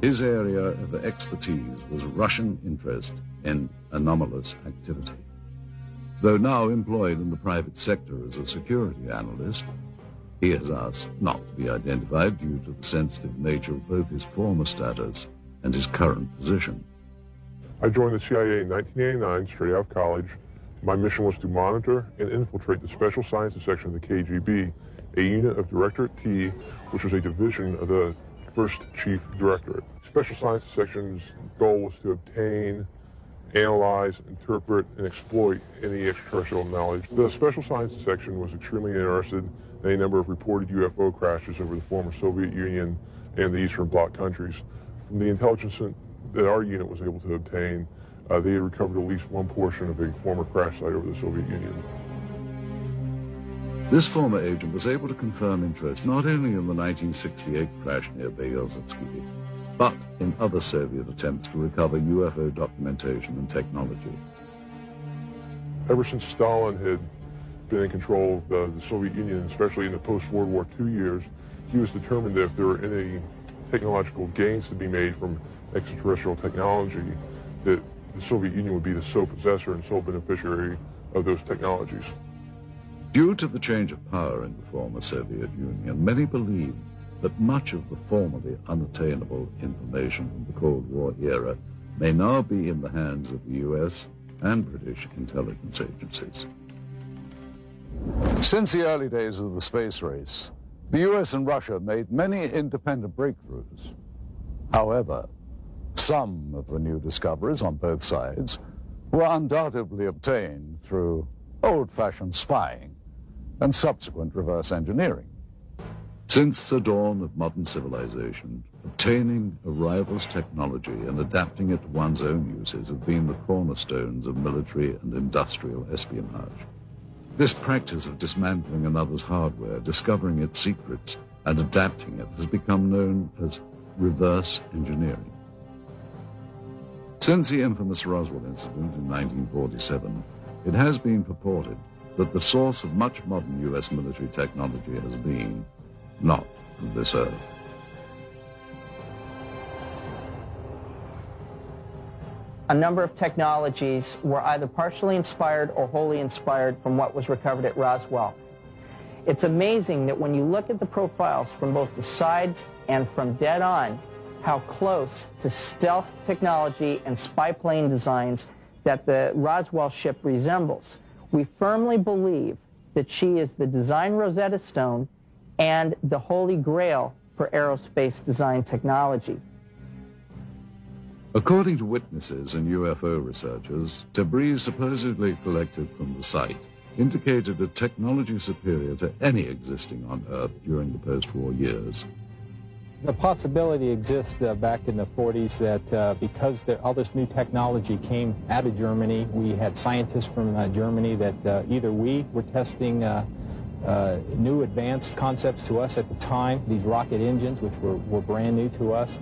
His area of expertise was Russian interest in anomalous activity. Though now employed in the private sector as a security analyst, he has asked not to be identified due to the sensitive nature of both his former status and his current position. I joined the CIA in 1989, straight out of college. My mission was to monitor and infiltrate the Special Sciences Section of the KGB, a unit of Directorate T, which was a division of the First Chief Directorate. Special Sciences Section's goal was to obtain, analyze, interpret, and exploit any extraterrestrial knowledge. The Special Sciences Section was extremely interested in a number of reported UFO crashes over the former Soviet Union and the Eastern Bloc countries. From the intelligence that our unit was able to obtain, they had recovered at least one portion of a former crash site over the Soviet Union. This former agent was able to confirm interest not only in the 1968 crash near Beryozovsky, but in other Soviet attempts to recover UFO documentation and technology. Ever since Stalin had been in control of the Soviet Union, especially in the post-World War II years, he was determined that if there were any technological gains to be made from extraterrestrial technology, that the Soviet Union would be the sole possessor and sole beneficiary of those technologies. Due to the change of power in the former Soviet Union, many believe that much of the formerly unattainable information from the Cold War era may now be in the hands of the US and British intelligence agencies. Since the early days of the space race, the US and Russia made many independent breakthroughs. However, some of the new discoveries on both sides were undoubtedly obtained through old-fashioned spying and subsequent reverse engineering. Since the dawn of modern civilization, obtaining a rival's technology and adapting it to one's own uses have been the cornerstones of military and industrial espionage. This practice of dismantling another's hardware, discovering its secrets, and adapting it has become known as reverse engineering. Since the infamous Roswell incident in 1947, it has been purported that the source of much modern U.S. military technology has been not of this earth. A number of technologies were either partially inspired or wholly inspired from what was recovered at Roswell. It's amazing that when you look at the profiles from both the sides and from dead on, how close to stealth technology and spy plane designs that the Roswell ship resembles. We firmly believe that she is the design Rosetta Stone and the holy grail for aerospace design technology. According to witnesses and UFO researchers, debris supposedly collected from the site indicated a technology superior to any existing on Earth during the post-war years. The possibility exists back in the 40s that because all this new technology came out of Germany, we had scientists from Germany that either we were testing new advanced concepts to us at the time, these rocket engines which were brand new to us,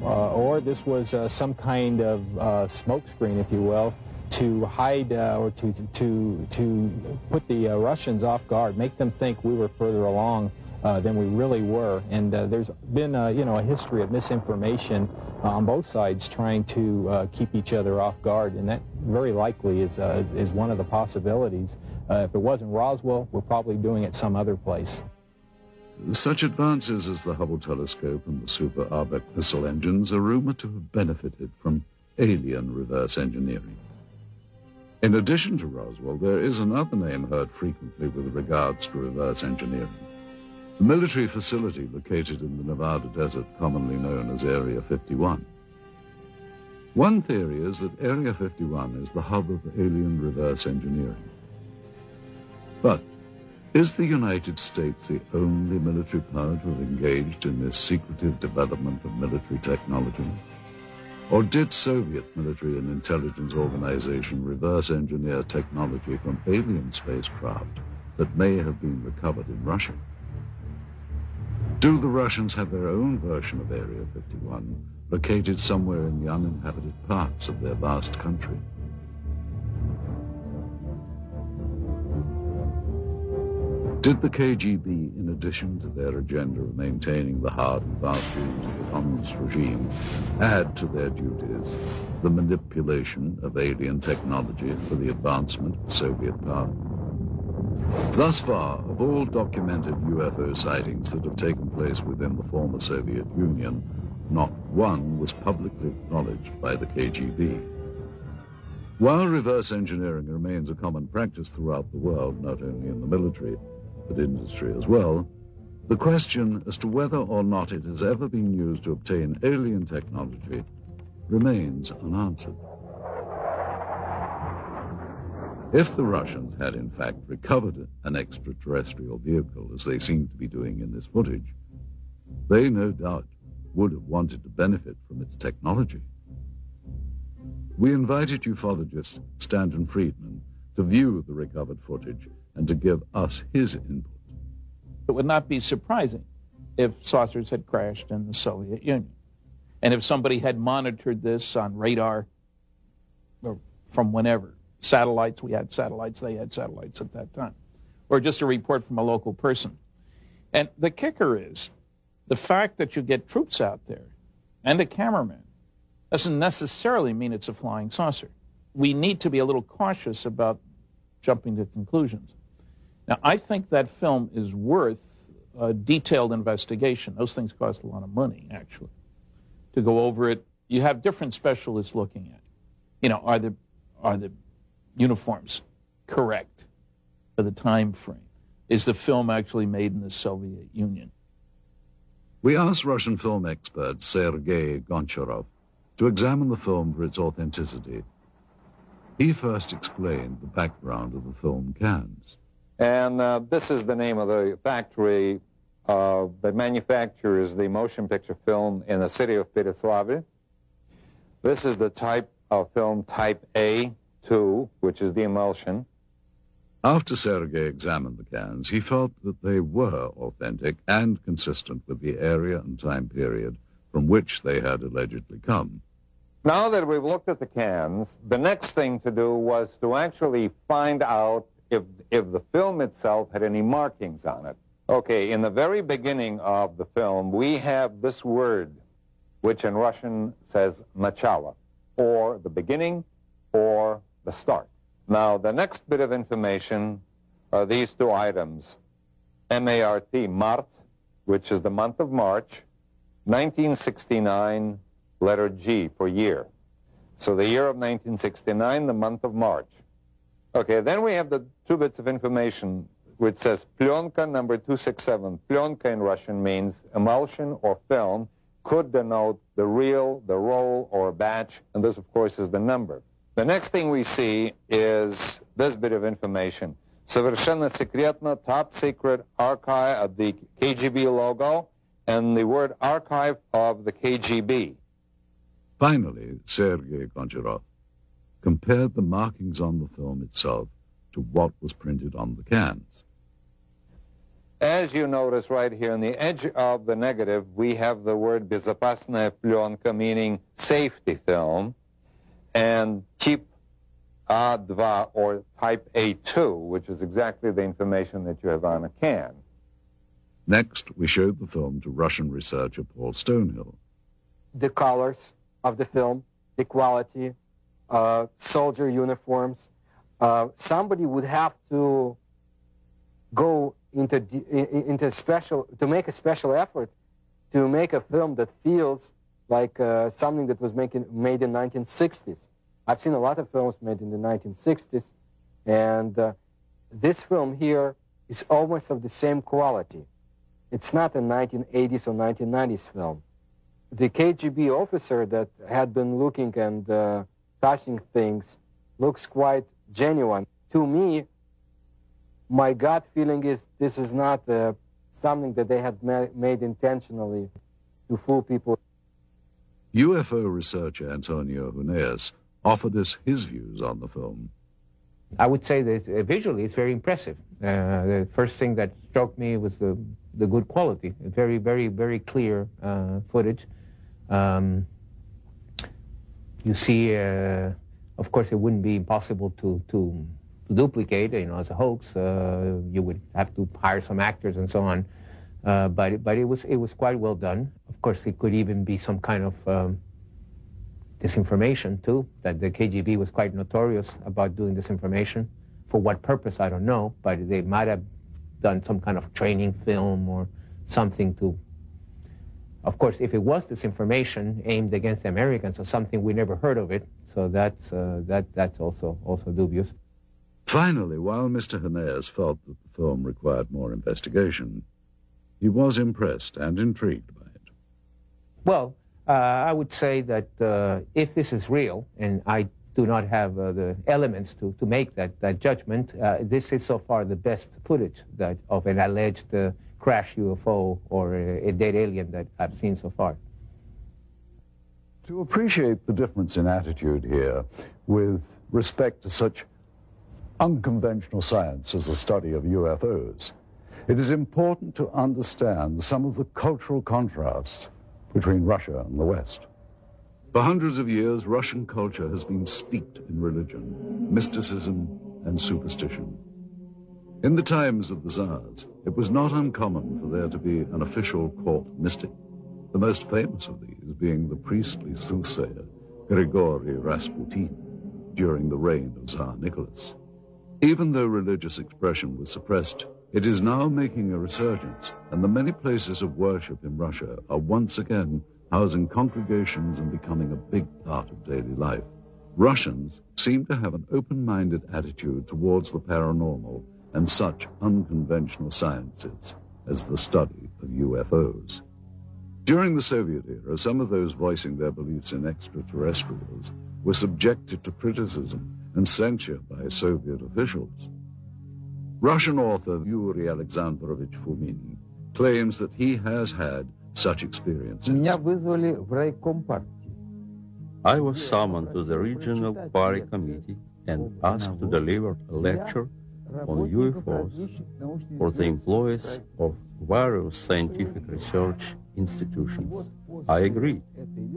or this was some kind of smokescreen, if you will, to hide or to put the Russians off guard, make them think we were further along than we really were. And there's been a history of misinformation on both sides trying to keep each other off guard, and that very likely is one of the possibilities. If it wasn't Roswell, we're probably doing it some other place. Such advances as the Hubble telescope and the Super Arbec missile engines are rumored to have benefited from alien reverse engineering. In addition to Roswell, there is another name heard frequently with regards to reverse engineering. The military facility located in the Nevada desert, commonly known as Area 51. One theory is that Area 51 is the hub of alien reverse engineering. But is the United States the only military power to have engaged in this secretive development of military technology? Or did Soviet military and intelligence organization reverse engineer technology from alien spacecraft that may have been recovered in Russia? Do the Russians have their own version of Area 51, located somewhere in the uninhabited parts of their vast country? Did the KGB, in addition to their agenda of maintaining the hard and fast rules of the communist regime, add to their duties the manipulation of alien technology for the advancement of Soviet power? Thus far, of all documented UFO sightings that have taken place within the former Soviet Union, not one was publicly acknowledged by the KGB. While reverse engineering remains a common practice throughout the world, not only in the military, but industry as well, the question as to whether or not it has ever been used to obtain alien technology remains unanswered. If the Russians had in fact recovered an extraterrestrial vehicle, as they seem to be doing in this footage, they no doubt would have wanted to benefit from its technology. We invited ufologist Stanton Friedman to view the recovered footage and to give us his input. It would not be surprising if saucers had crashed in the Soviet Union, and if somebody had monitored this on radar or from whenever. Satellites, we had satellites, they had satellites at that time, or just a report from a local person. And the kicker is the fact that you get troops out there and a cameraman doesn't necessarily mean it's a flying saucer. We need to be a little cautious about jumping to conclusions. Now, I think that film is worth a detailed investigation. Those things cost a lot of money, actually, to go over it. You have different specialists looking at it. You know, are the uniforms correct for the time frame? Is the film actually made in the Soviet Union? We asked Russian film expert Sergei Goncharov to examine the film for its authenticity. He first explained the background of the film cans. And this is the name of the factory that manufactures the motion picture film in the city of Perestroika. This is the type of film, type A. Which is the emulsion. After Sergei examined the cans, he felt that they were authentic and consistent with the area and time period from which they had allegedly come. Now that we've looked at the cans, the next thing to do was to actually find out if the film itself had any markings on it. Okay, in the very beginning of the film, we have this word, which in Russian says "начало," or the beginning, or the start. Now, the next bit of information are these two items. M-A-R-T, Mart, which is the month of March, 1969, letter G for year. So the year of 1969, the month of March. Okay, then we have the two bits of information which says Plyonka number 267. Plyonka in Russian means emulsion or film, could denote the reel, the roll, or batch, and this, of course, is the number. The next thing we see is this bit of information. Совершенно секретно, top secret archive of the KGB logo and the word archive of the KGB. Finally, Sergei Goncharov compared the markings on the film itself to what was printed on the cans. As you notice right here on the edge of the negative, we have the word безопасная пленка, meaning safety film, and cheap A2 or type A2, which is exactly the information that you have on a can. Next, we showed the film to Russian researcher Paul Stonehill. The colors of the film, the quality, soldier uniforms. Somebody would have to go into special, to make a special effort to make a film that feels like something that was made in the 1960s. I've seen a lot of films made in the 1960s, and this film here is almost of the same quality. It's not a 1980s or 1990s film. The KGB officer that had been looking and touching things looks quite genuine. To me, my gut feeling is this is not something that they had made intentionally to fool people. UFO researcher Antonio Huneas offered us his views on the film. I would say that visually it's very impressive. The first thing that struck me was the good quality, very, very, very clear footage. You see, of course, it wouldn't be impossible to duplicate, you know, as a hoax. You would have to hire some actors and so on. But it was quite well done. Of course, it could even be some kind of disinformation, too, that the KGB was quite notorious about doing disinformation. For what purpose, I don't know, but they might have done some kind of training film or something to... Of course, if it was disinformation aimed against the Americans or something, we never heard of it, so that's also dubious. Finally, while Mr. Huneas felt that the film required more investigation, he was impressed and intrigued by it. Well, I would say that if this is real, and I do not have the elements to make that judgment, this is so far the best footage of an alleged crash UFO or a dead alien that I've seen so far. To appreciate the difference in attitude here with respect to such unconventional science as the study of UFOs, it is important to understand some of the cultural contrast between Russia and the West. For hundreds of years, Russian culture has been steeped in religion, mysticism, and superstition. In the times of the Tsars, it was not uncommon for there to be an official court mystic, the most famous of these being the priestly soothsayer Grigory Rasputin during the reign of Tsar Nicholas. Even though religious expression was suppressed, it is now making a resurgence, and the many places of worship in Russia are once again housing congregations and becoming a big part of daily life. Russians seem to have an open-minded attitude towards the paranormal and such unconventional sciences as the study of UFOs. During the Soviet era, some of those voicing their beliefs in extraterrestrials were subjected to criticism and censure by Soviet officials. Russian author Yuri Alexandrovich Fomin claims that he has had such experiences. I was summoned to the regional party committee and asked to deliver a lecture on UFOs for the employees of various scientific research institutions. I agreed.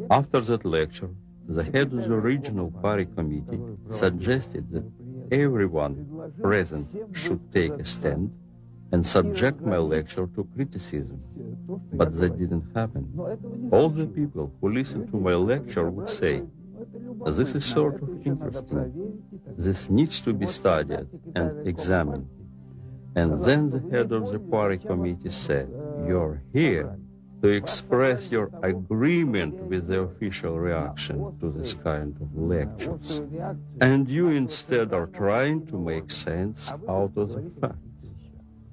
After that lecture, the head of the regional party committee suggested that everyone present should take a stand and subject my lecture to criticism, but that didn't happen. All the people who listened to my lecture would say, "This is sort of interesting. This needs to be studied and examined." And then the head of the party committee said, "You're here to express your agreement with the official reaction to this kind of lectures. And you instead are trying to make sense out of the facts."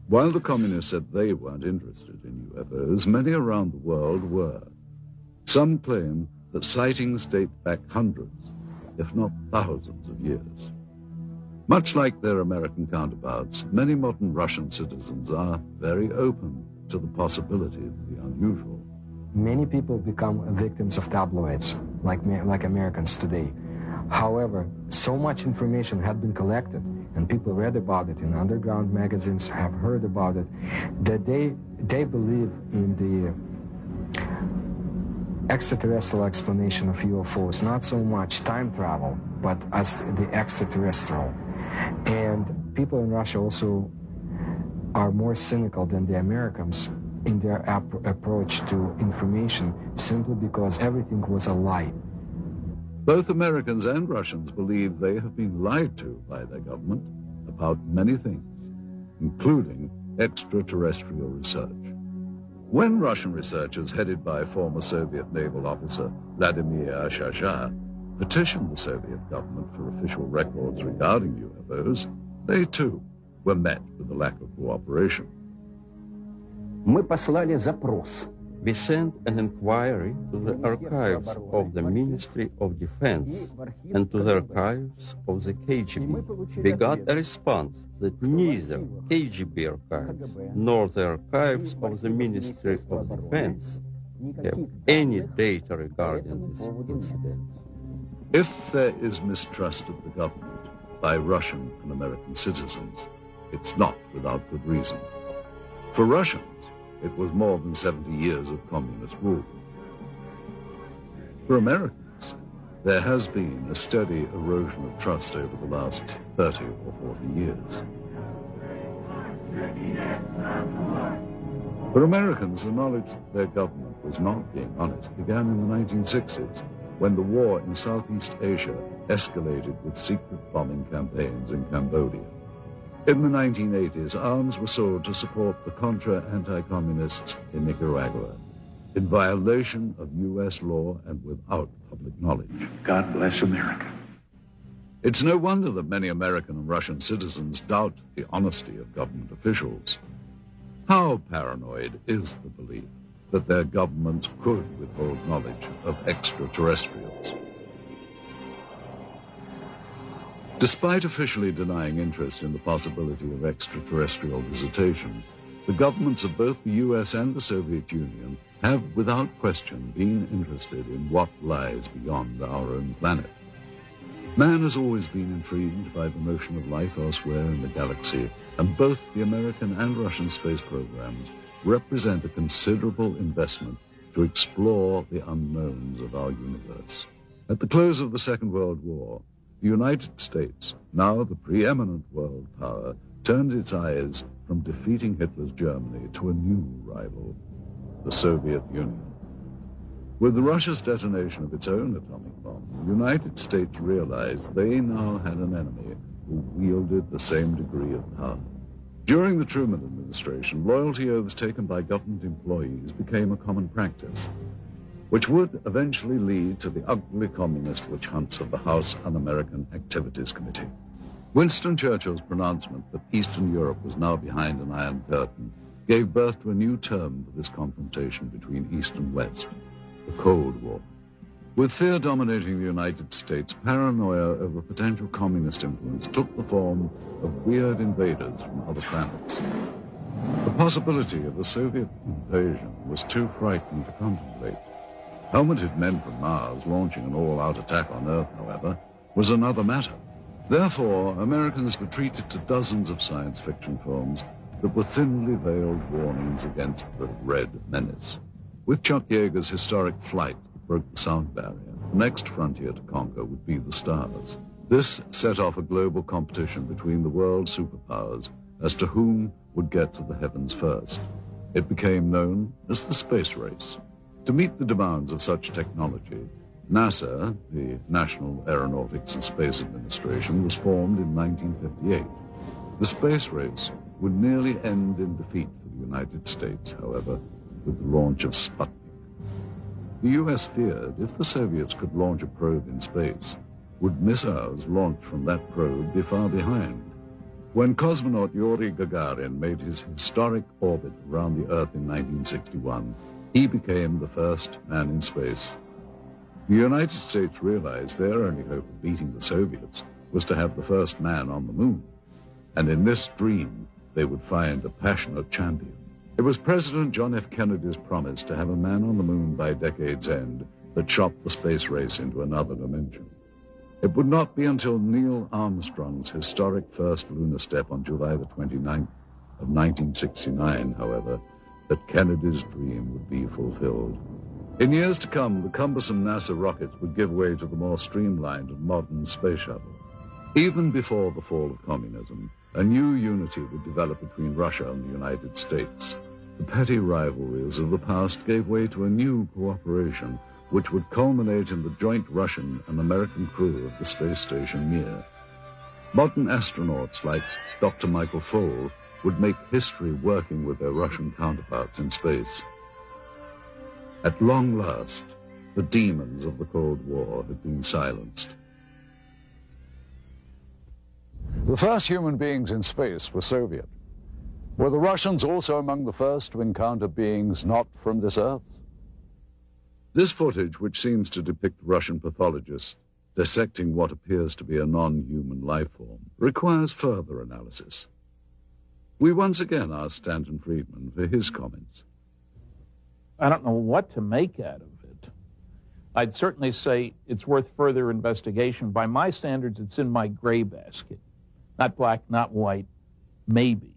While the communists said they weren't interested in UFOs, many around the world were. Some claim that sightings date back hundreds, if not thousands of years. Much like their American counterparts, many modern Russian citizens are very open to the possibility of the unusual. Many people become victims of tabloids, like Americans today. However, so much information had been collected, and people read about it in underground magazines, have heard about it, that they believe in extraterrestrial explanation of UFOs, not so much time travel, but as the extraterrestrial. And people in Russia also are more cynical than the Americans in their approach to information, simply because everything was a lie. Both Americans and Russians believe they have been lied to by their government about many things, including extraterrestrial research. When Russian researchers, headed by former Soviet naval officer Vladimir Ashazha, petitioned the Soviet government for official records regarding UFOs, they too were met with a lack of cooperation. We sent an inquiry to the archives of the Ministry of Defense and to the archives of the KGB. We got a response that neither KGB archives nor the archives of the Ministry of Defense have any data regarding this incident. If there is mistrust of the government by Russian and American citizens, it's not without good reason. For Russians, it was more than 70 years of communist rule. For Americans, there has been a steady erosion of trust over the last 30 or 40 years. For Americans, the knowledge that their government was not being honest began in the 1960s, when the war in Southeast Asia escalated with secret bombing campaigns in Cambodia. In the 1980s, arms were sold to support the Contra anti-communists in Nicaragua, in violation of U.S. law and without public knowledge. God bless America. It's no wonder that many American and Russian citizens doubt the honesty of government officials. How paranoid is the belief that their governments could withhold knowledge of extraterrestrials? Despite officially denying interest in the possibility of extraterrestrial visitation, the governments of both the US and the Soviet Union have, without question, been interested in what lies beyond our own planet. Man has always been intrigued by the notion of life elsewhere in the galaxy, and both the American and Russian space programs represent a considerable investment to explore the unknowns of our universe. At the close of the Second World War, the United States, now the preeminent world power, turned its eyes from defeating Hitler's Germany to a new rival, the Soviet Union. With Russia's detonation of its own atomic bomb, the United States realized they now had an enemy who wielded the same degree of power. During the Truman administration, loyalty oaths taken by government employees became a common practice, which would eventually lead to the ugly communist witch hunts of the House Un-American Activities Committee. Winston Churchill's pronouncement that Eastern Europe was now behind an iron curtain gave birth to a new term for this confrontation between East and West, the Cold War. With fear dominating the United States, paranoia over potential communist influence took the form of weird invaders from other planets. The possibility of a Soviet invasion was too frightening to contemplate. Helmeted men from Mars launching an all-out attack on Earth, however, was another matter. Therefore, Americans retreated to dozens of science fiction films that were thinly veiled warnings against the Red Menace. With Chuck Yeager's historic flight that broke the sound barrier, the next frontier to conquer would be the stars. This set off a global competition between the world's superpowers as to whom would get to the heavens first. It became known as the space race. To meet the demands of such technology, NASA, the National Aeronautics and Space Administration, was formed in 1958. The space race would nearly end in defeat for the United States, however, with the launch of Sputnik. The US feared if the Soviets could launch a probe in space, would missiles launched from that probe be far behind? When cosmonaut Yuri Gagarin made his historic orbit around the Earth in 1961, he became the first man in space. The United States realized their only hope of beating the Soviets was to have the first man on the moon. And in this dream, they would find a passionate champion. It was President John F. Kennedy's promise to have a man on the moon by decade's end that shot the space race into another dimension. It would not be until Neil Armstrong's historic first lunar step on July the 29th of 1969, however, that Kennedy's dream would be fulfilled. In years to come, the cumbersome NASA rockets would give way to the more streamlined and modern space shuttle. Even before the fall of communism, a new unity would develop between Russia and the United States. The petty rivalries of the past gave way to a new cooperation, which would culminate in the joint Russian and American crew of the space station Mir. Modern astronauts like Dr. Michael Fole would make history working with their Russian counterparts in space. At long last, the demons of the Cold War had been silenced. The first human beings in space were Soviet. Were the Russians also among the first to encounter beings not from this Earth? This footage, which seems to depict Russian pathologists dissecting what appears to be a non-human life form, requires further analysis. We once again asked Stanton Friedman for his comments. I don't know what to make out of it. I'd certainly say it's worth further investigation. By my standards, it's in my gray basket. Not black, not white, maybe.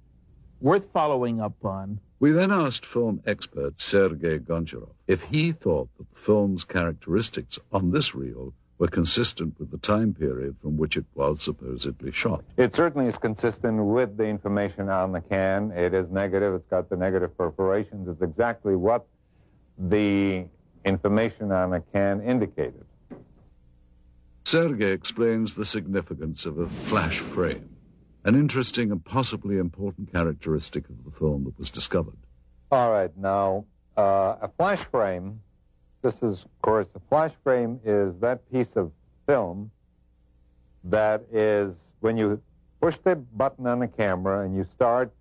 Worth following up on. We then asked film expert Sergei Goncharov if he thought that the film's characteristics on this reel were consistent with the time period from which it was supposedly shot. It certainly is consistent with the information on the can. It is negative. It's got the negative perforations. It's exactly what the information on a can indicated. Sergei explains the significance of a flash frame, an interesting and possibly important characteristic of the film that was discovered. All right, now, a flash frame, this is, of course, a flash frame is that piece of film that is, when you push the button on the camera and you start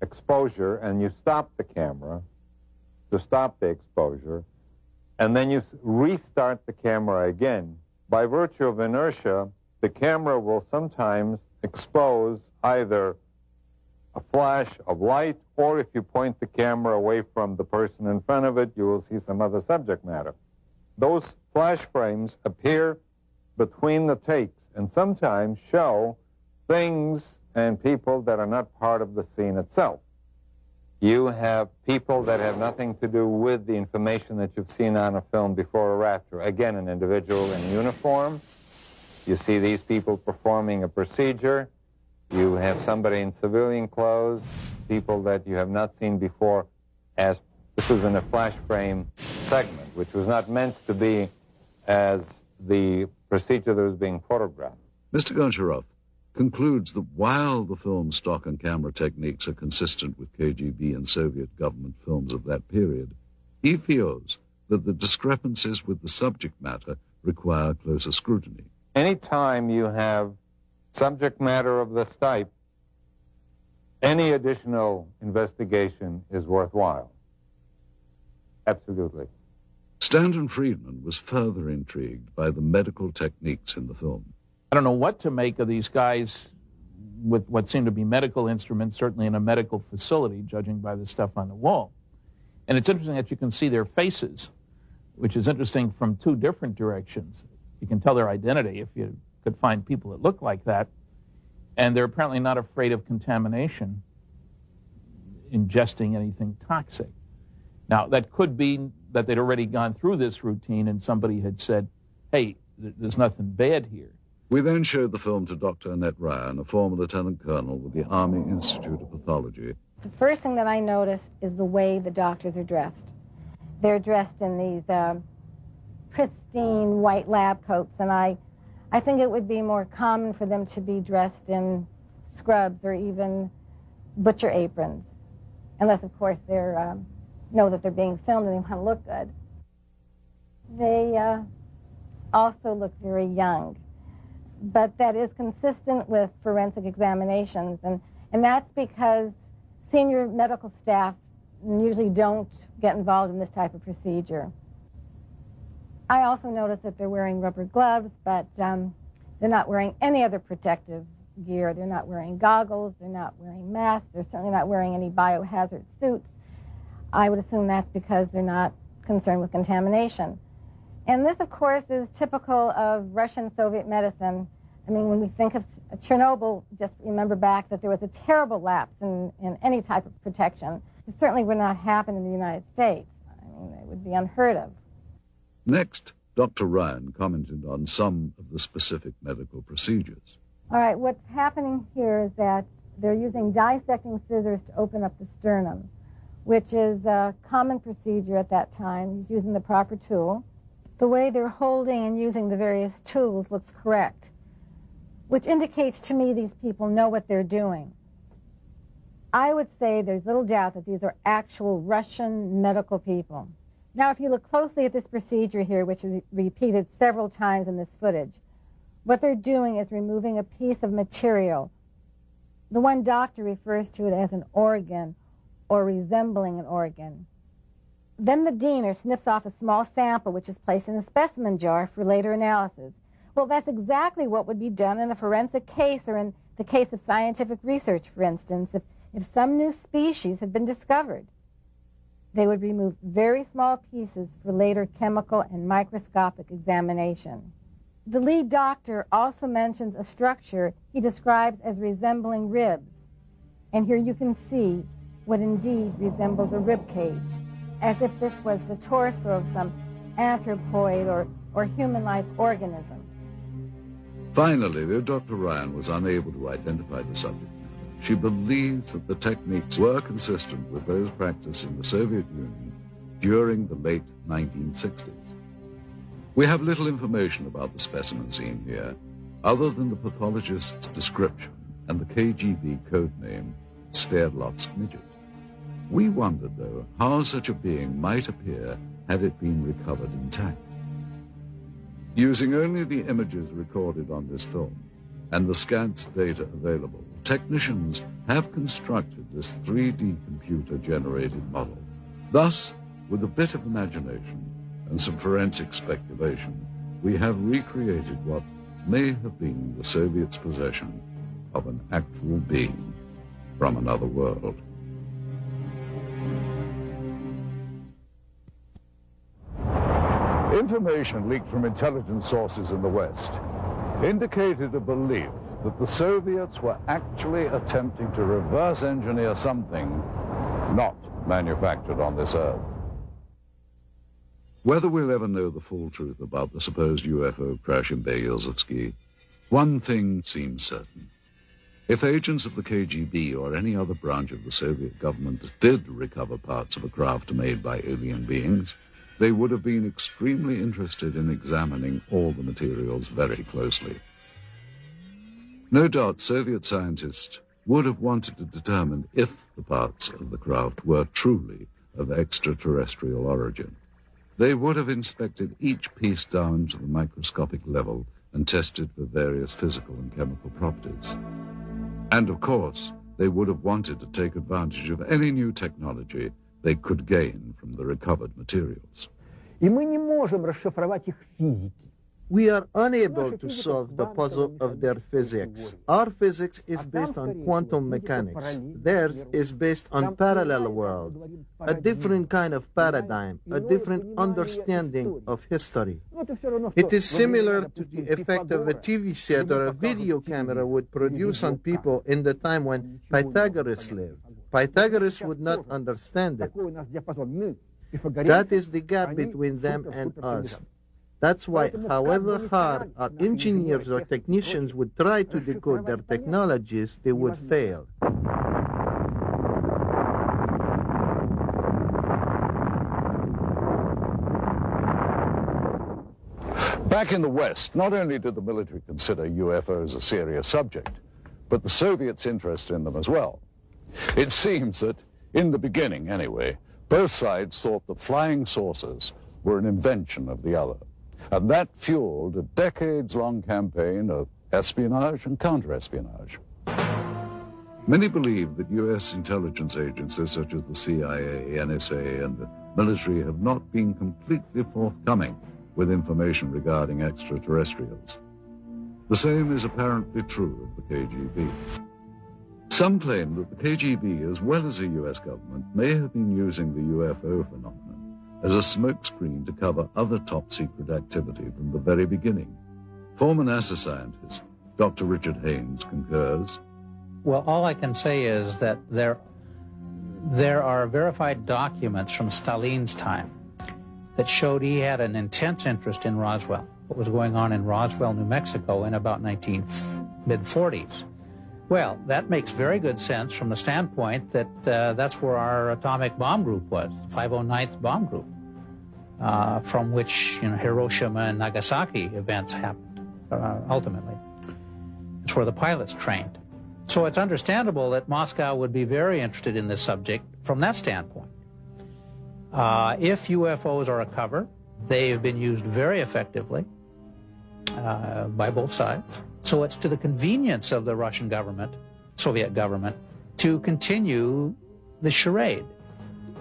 exposure and you stop the camera to stop the exposure, and then you restart the camera again. By virtue of inertia, the camera will sometimes expose either a flash of light, or if you point the camera away from the person in front of it, you will see some other subject matter. Those flash frames appear between the takes and sometimes show things and people that are not part of the scene itself. You have people that have nothing to do with the information that you've seen on a film before or after. Again, an individual in uniform. You see these people performing a procedure. You have somebody in civilian clothes, people that you have not seen before, as this is in a flash frame segment, which was not meant to be as the procedure that was being photographed. Mr. Goncharov concludes that while the film's stock and camera techniques are consistent with KGB and Soviet government films of that period, he feels that the discrepancies with the subject matter require closer scrutiny. Any time you have subject matter of this type, any additional investigation is worthwhile. Absolutely. Stanton Friedman was further intrigued by the medical techniques in the film. I don't know what to make of these guys with what seem to be medical instruments, certainly in a medical facility, judging by the stuff on the wall. And it's interesting that you can see their faces, which is interesting from two different directions. You can tell their identity if you could find people that look like that. And they're apparently not afraid of contamination, ingesting anything toxic. Now, that could be that they'd already gone through this routine and somebody had said, hey, there's nothing bad here. We then showed the film to Dr. Annette Ryan, a former lieutenant colonel with the Army Institute of Pathology. The first thing that I notice is the way the doctors are dressed. They're dressed in these pristine white lab coats, and I think it would be more common for them to be dressed in scrubs or even butcher aprons, unless, of course, they know that they're being filmed and they want to look good. They also look very young. But that is consistent with forensic examinations, and that's because senior medical staff usually don't get involved in this type of procedure. I also noticed that they're wearing rubber gloves, but they're not wearing any other protective gear. They're not wearing goggles, they're not wearing masks, they're certainly not wearing any biohazard suits. I would assume that's because they're not concerned with contamination. And this, of course, is typical of Russian Soviet medicine. I mean, when we think of Chernobyl, just remember back that there was a terrible lapse in any type of protection. It certainly would not happen in the United States. I mean, it would be unheard of. Next, Dr. Ryan commented on some of the specific medical procedures. All right, what's happening here is that they're using dissecting scissors to open up the sternum, which is a common procedure at that time. He's using the proper tool. The way they're holding and using the various tools looks correct, which indicates to me these people know what they're doing. I would say there's little doubt that these are actual Russian medical people. Now, if you look closely at this procedure here, which is repeated several times in this footage, what they're doing is removing a piece of material. The one doctor refers to it as an organ or resembling an organ. Then the diener snips off a small sample, which is placed in a specimen jar for later analysis. Well, that's exactly what would be done in a forensic case or in the case of scientific research, for instance. If some new species had been discovered, they would remove very small pieces for later chemical and microscopic examination. The lead doctor also mentions a structure he describes as resembling ribs. And here you can see what indeed resembles a rib cage, as if this was the torso of some anthropoid or human-like organism. Finally, Dr. Ryan was unable to identify the subject matter. She believed that the techniques were consistent with those practiced in the Soviet Union during the late 1960s. We have little information about the specimen seen here, other than the pathologist's description and the KGB code name, Sverdlovsk Midget. We wondered, though, how such a being might appear had it been recovered intact. Using only the images recorded on this film and the scant data available, technicians have constructed this 3D computer-generated model. Thus, with a bit of imagination and some forensic speculation, we have recreated what may have been the Soviets' possession of an actual being from another world. Information leaked from intelligence sources in the West indicated a belief that the Soviets were actually attempting to reverse engineer something not manufactured on this Earth. Whether we'll ever know the full truth about the supposed UFO crash in Beryozovsky, one thing seems certain. If agents of the KGB or any other branch of the Soviet government did recover parts of a craft made by alien beings, they would have been extremely interested in examining all the materials very closely. No doubt Soviet scientists would have wanted to determine if the parts of the craft were truly of extraterrestrial origin. They would have inspected each piece down to the microscopic level and tested for various physical and chemical properties. And of course, they would have wanted to take advantage of any new technology they could gain from the recovered materials. We are unable to solve the puzzle of their physics. Our physics is based on quantum mechanics. Theirs is based on parallel worlds, a different kind of paradigm, a different understanding of history. It is similar to the effect of a TV set or a video camera would produce on people in the time when Pythagoras lived. Pythagoras would not understand it. That is the gap between them and us. That's why, however hard our engineers or technicians would try to decode their technologies, they would fail. Back in the West, not only did the military consider UFOs a serious subject, but the Soviets' interest in them as well. It seems that, in the beginning anyway, both sides thought that flying saucers were an invention of the other. And that fueled a decades-long campaign of espionage and counter-espionage. Many believe that U.S. intelligence agencies such as the CIA, NSA, and the military have not been completely forthcoming with information regarding extraterrestrials. The same is apparently true of the KGB. Some claim that the KGB, as well as the U.S. government, may have been using the UFO phenomenon as a smokescreen to cover other top-secret activity from the very beginning. Former NASA scientist Dr. Richard Haines concurs. Well, all I can say is that there are verified documents from Stalin's time that showed he had an intense interest in Roswell, what was going on in Roswell, New Mexico in about mid-40s. Well, that makes very good sense from the standpoint that that's where our atomic bomb group was, the 509th Bomb Group, from which Hiroshima and Nagasaki events happened, ultimately. It's where the pilots trained. So it's understandable that Moscow would be very interested in this subject from that standpoint. If UFOs are a cover, they have been used very effectively by both sides. So it's to the convenience of the Russian government, Soviet government, to continue the charade.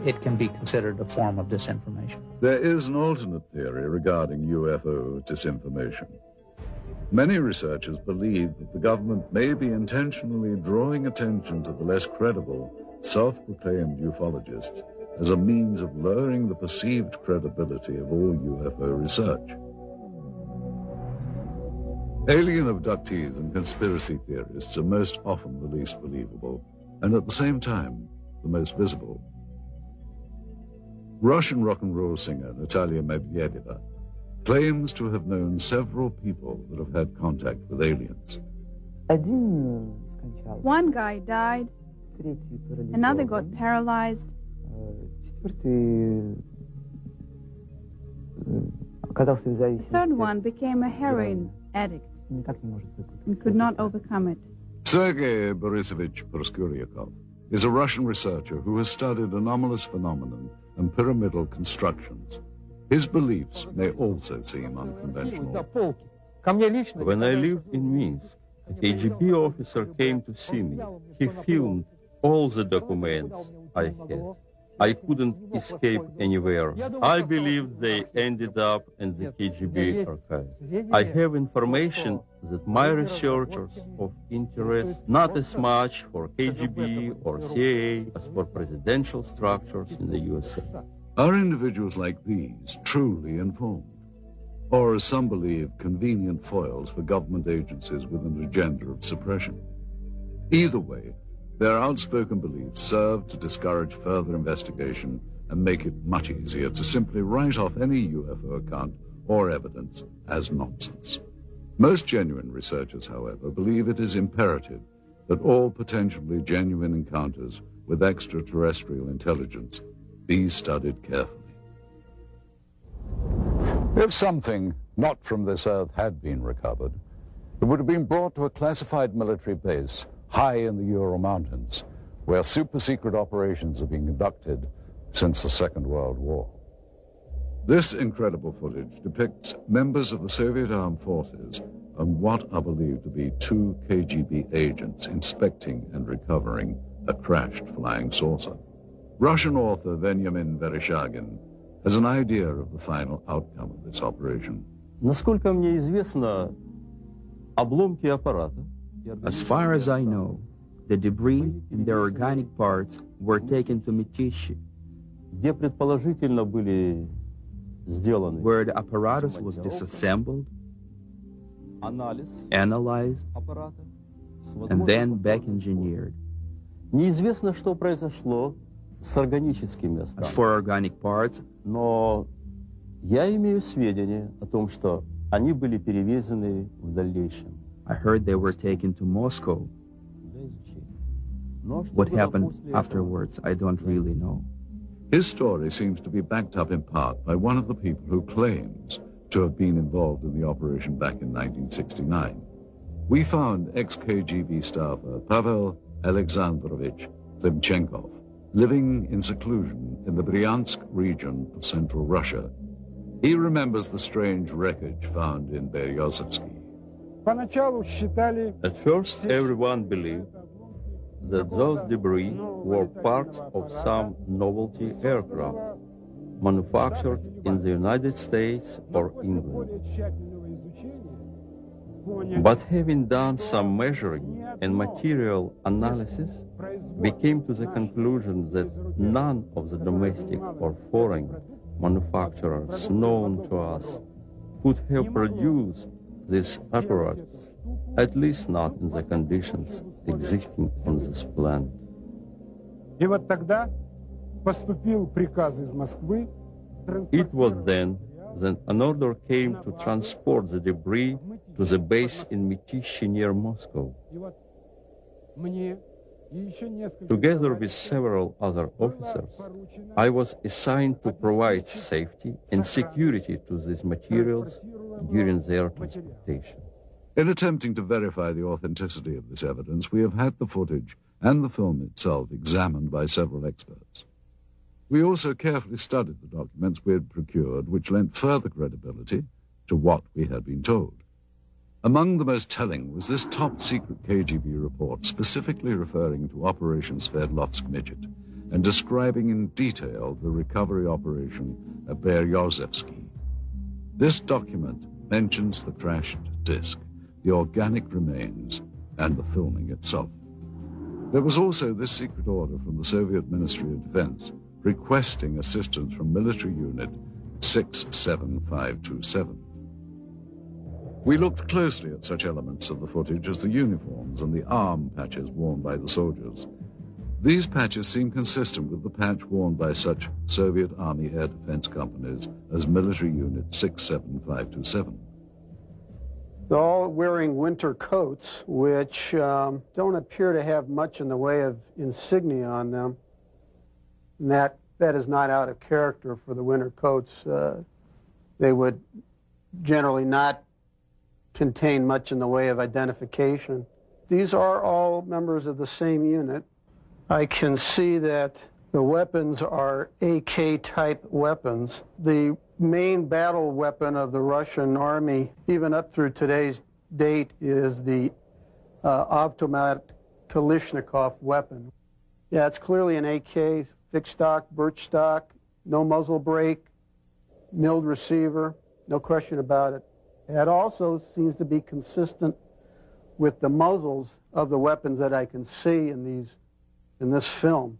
It can be considered a form of disinformation. There is an alternate theory regarding UFO disinformation. Many researchers believe that the government may be intentionally drawing attention to the less credible, self-proclaimed ufologists as a means of lowering the perceived credibility of all UFO research. Alien abductees and conspiracy theorists are most often the least believable, and at the same time, the most visible. Russian rock and roll singer Natalia Medvedeva claims to have known several people that have had contact with aliens. One guy died, another got paralyzed. The third one became a heroin addict and could not overcome it. Sergei Borisovich Proskoryakov is a Russian researcher who has studied anomalous phenomenon and pyramidal constructions. His beliefs may also seem unconventional. When I lived in Minsk, a KGB officer came to see me. He filmed all the documents I had. I couldn't escape anywhere. I believe they ended up in the KGB archive. I have information that my researchers of interest, not as much for KGB or CIA as for presidential structures in the USA. Are individuals like these truly informed? Or, as some believe, convenient foils for government agencies with an agenda of suppression? Either way, their outspoken beliefs serve to discourage further investigation and make it much easier to simply write off any UFO account or evidence as nonsense. Most genuine researchers, however, believe it is imperative that all potentially genuine encounters with extraterrestrial intelligence be studied carefully. If something not from this Earth had been recovered, it would have been brought to a classified military base high in the Ural Mountains, where super-secret operations have been conducted since the Second World War. This incredible footage depicts members of the Soviet armed forces and what are believed to be two KGB agents inspecting and recovering a crashed flying saucer. Russian author Veniamin Vereshchagin has an idea of the final outcome of this operation. As far as I know, the debris and their organic parts were taken to Mytishchi, where the apparatus was disassembled, analyzed, and then back engineered. As for organic parts, I heard they were taken to Moscow. What happened afterwards, I don't really know. His story seems to be backed up in part by one of the people who claims to have been involved in the operation back in 1969. We found ex-KGB staffer Pavel Alexandrovich Klimchenkov living in seclusion in the Bryansk region of central Russia. He remembers the strange wreckage found in Beryozovsky. At first, everyone believed that those debris were parts of some novelty aircraft manufactured in the United States or England. But having done some measuring and material analysis, we came to the conclusion that none of the domestic or foreign manufacturers known to us could have produced this apparatus, at least not in the conditions existing on this planet. It was then that an order came to transport the debris to the base in Mytishchi near Moscow. Together with several other officers, I was assigned to provide safety and security to these materials during their transportation. In attempting to verify the authenticity of this evidence, we have had the footage and the film itself examined by several experts. We also carefully studied the documents we had procured, which lent further credibility to what we had been told. Among the most telling was this top-secret KGB report, specifically referring to Operation Sverdlovsk Midget and describing in detail the recovery operation at Beryozovsky. This document mentions the crashed disk, the organic remains, and the filming itself. There was also this secret order from the Soviet Ministry of Defense requesting assistance from military unit 67527. We looked closely at such elements of the footage as the uniforms and the arm patches worn by the soldiers. These patches seem consistent with the patch worn by such Soviet Army air defense companies as military unit 67527. They're all wearing winter coats, which don't appear to have much in the way of insignia on them. And that is not out of character for the winter coats. They would generally not contain much in the way of identification. These are all members of the same unit. I can see that the weapons are AK-type weapons. The main battle weapon of the Russian army, even up through today's date, is the automatic Kalashnikov weapon. Yeah, it's clearly an AK, fixed stock, birch stock, no muzzle brake, milled receiver, no question about it. That also seems to be consistent with the muzzles of the weapons that I can see in this film.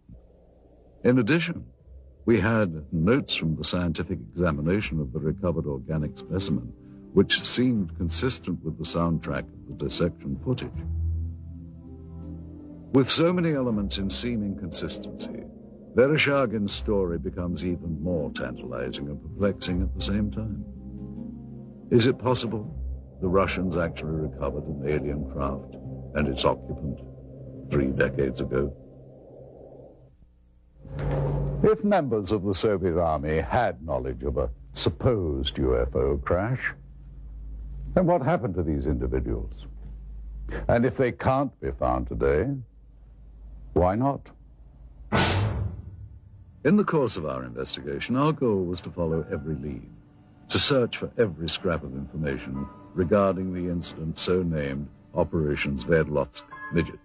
In addition, we had notes from the scientific examination of the recovered organic specimen, which seemed consistent with the soundtrack of the dissection footage. With so many elements in seeming consistency, Vereshchagin's story becomes even more tantalizing and perplexing at the same time. Is it possible the Russians actually recovered an alien craft and its occupant 3 decades ago? If members of the Soviet army had knowledge of a supposed UFO crash, then what happened to these individuals? And if they can't be found today, why not? In the course of our investigation, our goal was to follow every lead, to search for every scrap of information regarding the incident so named Operation Sverdlovsk Midget.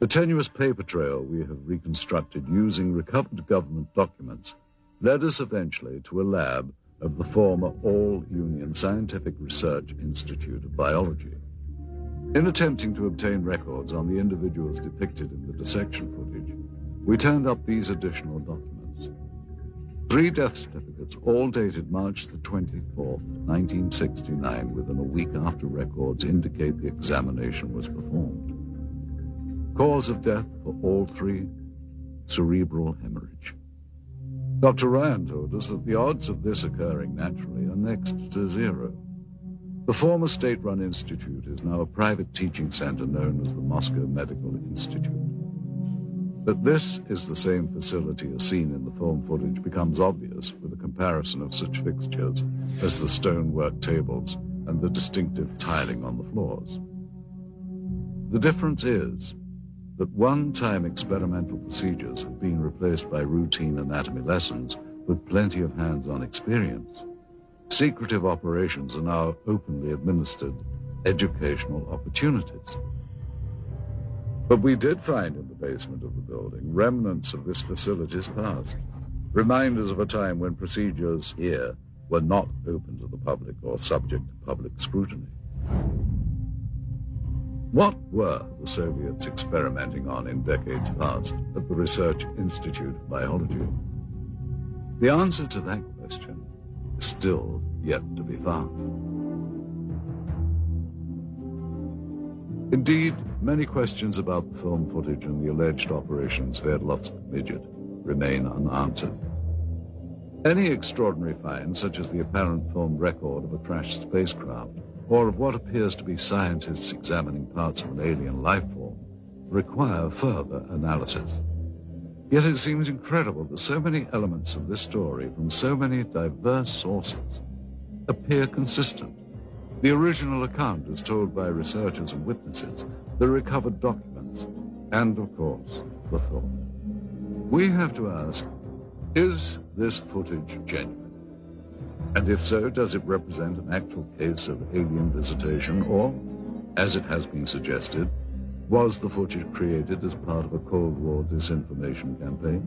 The tenuous paper trail we have reconstructed using recovered government documents led us eventually to a lab of the former All-Union Scientific Research Institute of Biology. In attempting to obtain records on the individuals depicted in the dissection footage, we turned up these additional documents. 3 death certificates, all dated March the 24th, 1969, within a week after records indicate the examination was performed. Cause of death for all 3, cerebral hemorrhage. Dr. Ryan told us that the odds of this occurring naturally are next to 0. The former state-run institute is now a private teaching center known as the Moscow Medical Institute. That this is the same facility as seen in the film footage becomes obvious with a comparison of such fixtures as the stonework tables and the distinctive tiling on the floors. The difference is that one-time experimental procedures have been replaced by routine anatomy lessons with plenty of hands-on experience. Secretive operations are now openly administered educational opportunities. But we did find in the basement of the building remnants of this facility's past, reminders of a time when procedures here were not open to the public or subject to public scrutiny. What were the Soviets experimenting on in decades past at the Research Institute of Biology? The answer to that question is still yet to be found. Indeed, many questions about the film footage and the alleged Operation Sverdlovsk Midget remain unanswered. Any extraordinary find, such as the apparent filmed record of a crashed spacecraft, or of what appears to be scientists examining parts of an alien life form, require further analysis. Yet it seems incredible that so many elements of this story from so many diverse sources appear consistent. The original account as told by researchers and witnesses, the recovered documents, and of course, the thought. We have to ask, is this footage genuine? And if so, does it represent an actual case of alien visitation, or, as it has been suggested, was the footage created as part of a Cold War disinformation campaign?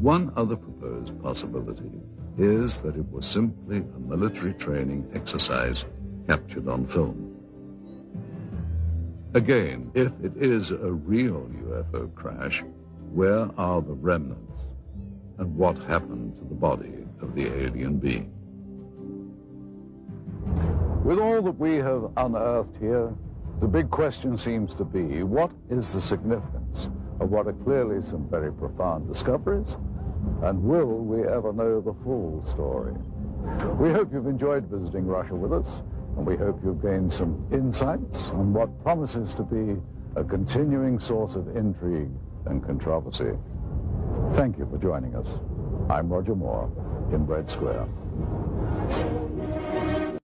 One other proposed possibility is that it was simply a military training exercise captured on film. Again, if it is a real UFO crash, where are the remnants, and what happened to the body of the alien being? With all that we have unearthed here, the big question seems to be, what is the significance of what are clearly some very profound discoveries? And will we ever know the full story? We hope you've enjoyed visiting Russia with us, and we hope you've gained some insights on what promises to be a continuing source of intrigue and controversy. Thank you for joining us. I'm Roger Moore in Red Square.